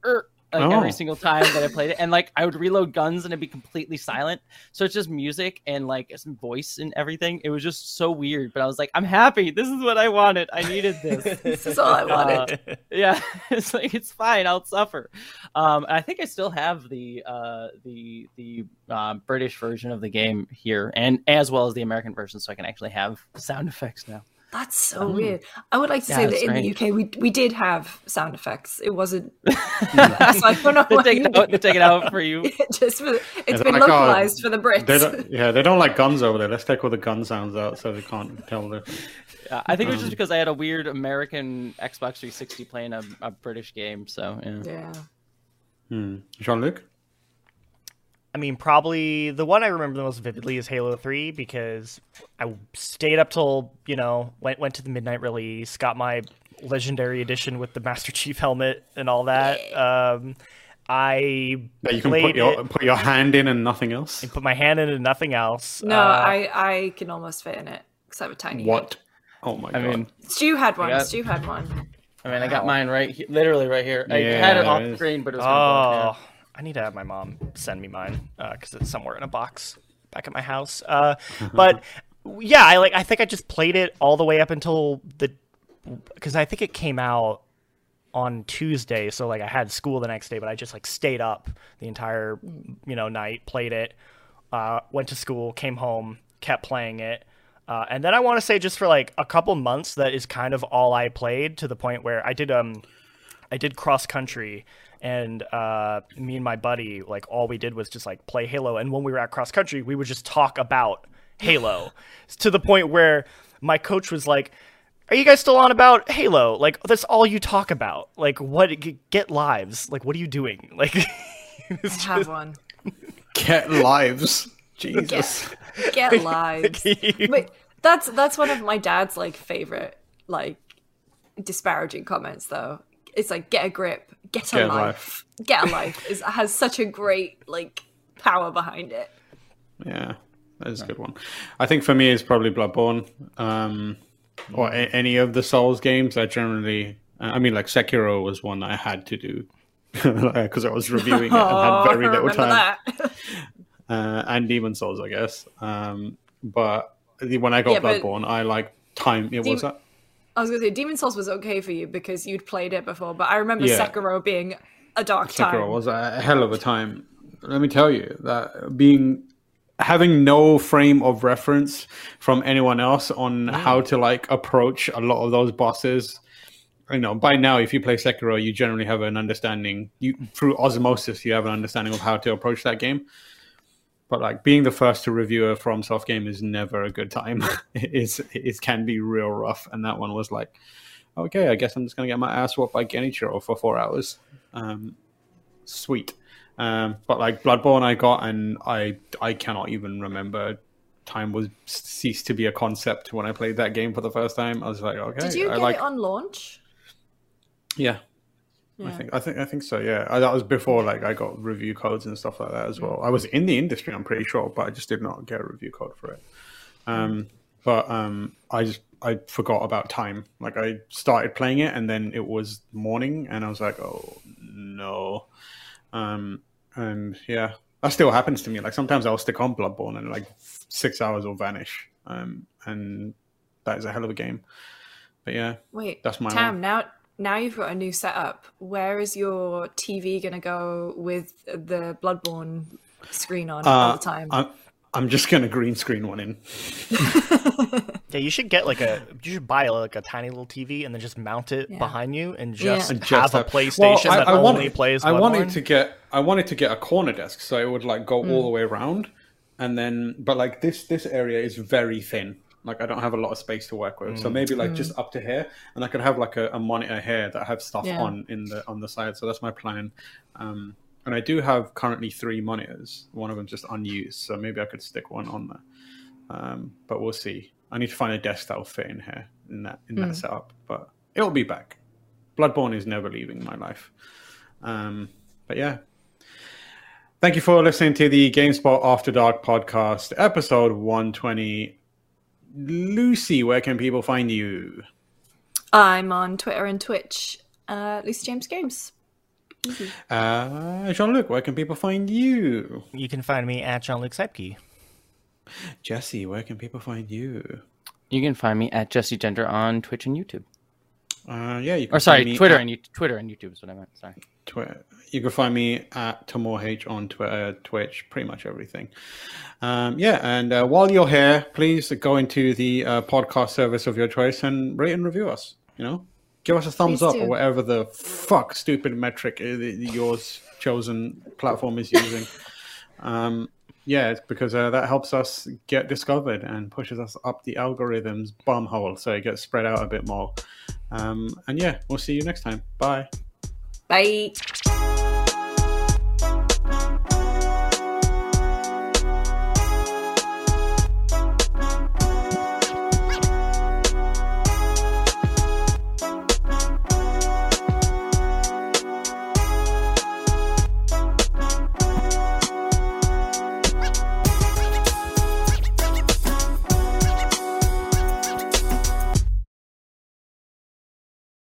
oh. every single time that I played it, and like I would reload guns, and it'd be completely silent. So it's just music and like some voice and everything. It was just so weird, but I was like, I'm happy. This is what I wanted. I needed this. This is all I wanted. Uh, yeah, it's like it's fine. I'll suffer. Um, I think I still have the uh, the the uh, British version of the game here, and as well as the American version, so I can actually have sound effects now. That's so um, weird. I would like to yeah, say that strange. in the U K, we we did have sound effects. It wasn't... It's like, we're not they, take it out, they take it out for you. Just for, it's yeah, been like, localized oh, for the Brits. They don't, yeah, they don't like guns over there. Let's take all the gun sounds out so they can't tell the... Yeah, I think um, it was just because I had a weird American Xbox three sixty playing a, a British game, so... Yeah. yeah. Hmm. Jean-Luc? I mean, probably the one I remember the most vividly is Halo three because I stayed up till, you know, went went to the midnight release, got my Legendary Edition with the Master Chief helmet and all that. Um, I yeah, you can put your, put your hand in and nothing else? And put my hand in and nothing else. No, uh, I, I can almost fit in it because I have a tiny What? Head. Oh my I God. Mean, Stu had one. Got... Stu had one. I mean, I got mine right here, literally right here. Yeah, I had it off screen, but it was going to oh. I need to have my mom send me mine because uh, it's somewhere in a box back at my house. Uh, but yeah, I like. I think I just played it all the way up until the because I think it came out on Tuesday, so like I had school the next day, but I just like stayed up the entire you know night, played it, uh, went to school, came home, kept playing it. Uh, and then I want to say just for like a couple months, that is kind of all I played to the point where I did um I did cross country. And uh, me and my buddy, like, all we did was just, like, play Halo. And when we were at cross country, we would just talk about Halo to the point where my coach was like, are you guys still on about Halo? Like, that's all you talk about. Like, what? Get lives. Like, what are you doing? Like, it's just... I have one. Get lives. Jesus. Get, get lives. Wait, that's, that's one of my dad's, like, favorite, like, disparaging comments, though. It's like, get a grip, get a get life. life, get a life. It has such a great, like, power behind it. Yeah, that is a good one. I think for me, it's probably Bloodborne um, or a- any of the Souls games. I generally, I mean, like, Sekiro was one I had to do because I was reviewing it and had very oh, little time. uh, and Demon Souls, I guess. Um, but when I got yeah, Bloodborne, I, like, time it was up. I was going to say, Demon's Souls was okay for you because you'd played it before, but I remember yeah. Sekiro being a dark Sekiro time. Sekiro was a hell of a time. Let me tell you, that being having no frame of reference from anyone else on wow. how to like approach a lot of those bosses you know, by now, if you play Sekiro, you generally have an understanding. You through osmosis, you have an understanding of how to approach that game. But like being the first to review a FromSoft game is never a good time. It's it can be real rough, and that one was like, okay, I guess I'm just gonna get my ass whooped by Genichiro for four hours. Um, sweet. Um, but like Bloodborne, I got, and I I cannot even remember. Time was ceased to be a concept when I played that game for the first time. I was like, okay. Did you get I like... it on launch? Yeah. yeah, I think I think I think so. Yeah, I, that was before like I got review codes and stuff like that as well. I was in the industry, I'm pretty sure, but I just did not get a review code for it. Um, but um, I just I forgot about time. Like I started playing it, and then it was morning, and I was like, oh no. Um, and yeah, that still happens to me. Like sometimes I'll stick on Bloodborne and like six hours will vanish. Um, and that is a hell of a game. But yeah, wait, that's my Tam, one. Now, now you've got a new setup. Where is your T V going to go with the Bloodborne screen on uh, all the time? I'm, I'm just going to green screen one in. Yeah, you should get like a, you should buy like a tiny little T V and then just mount it yeah. behind you and just yeah. have just a PlayStation well, I, that I only wanted, plays. I wanted one. to get, I wanted to get a corner desk so it would like go mm. all the way around, and then, but like this, this area is very thin. Like I don't have a lot of space to work with, mm. so maybe like mm. just up to here, and I could have like a, a monitor here that I have stuff yeah. on in the on the side. So that's my plan. Um, and I do have currently three monitors. One of them just unused, so maybe I could stick one on there. Um, but we'll see. I need to find a desk that will fit in here, in that in that mm. setup. But it'll be back. Bloodborne is never leaving my life. Um, but yeah. Thank you for listening to the GameSpot After Dark podcast, episode one twenty. Lucy, where can people find you? I'm on Twitter and Twitch. Uh, Lucy James Games. Easy. Uh, Jean-Luc, where can people find you? You can find me at Jean-Luc Sepke. Jesse, where can people find you? You can find me at Jesse Gender on Twitch and YouTube. Uh, yeah, you can. Or sorry, find me Twitter at... and you... Twitter and YouTube is what I meant. Sorry. Twitter. You can find me at Tamar H on Twitter, Twitch, pretty much everything. Um, yeah, and uh, while you're here, please go into the uh, podcast service of your choice and rate and review us. You know, give us a thumbs please up do. or whatever the fuck stupid metric your chosen platform is using. Um, Yeah, it's because uh, that helps us get discovered and pushes us up the algorithm's bum hole, so it gets spread out a bit more. Um, and yeah, we'll see you next time. Bye. Bye.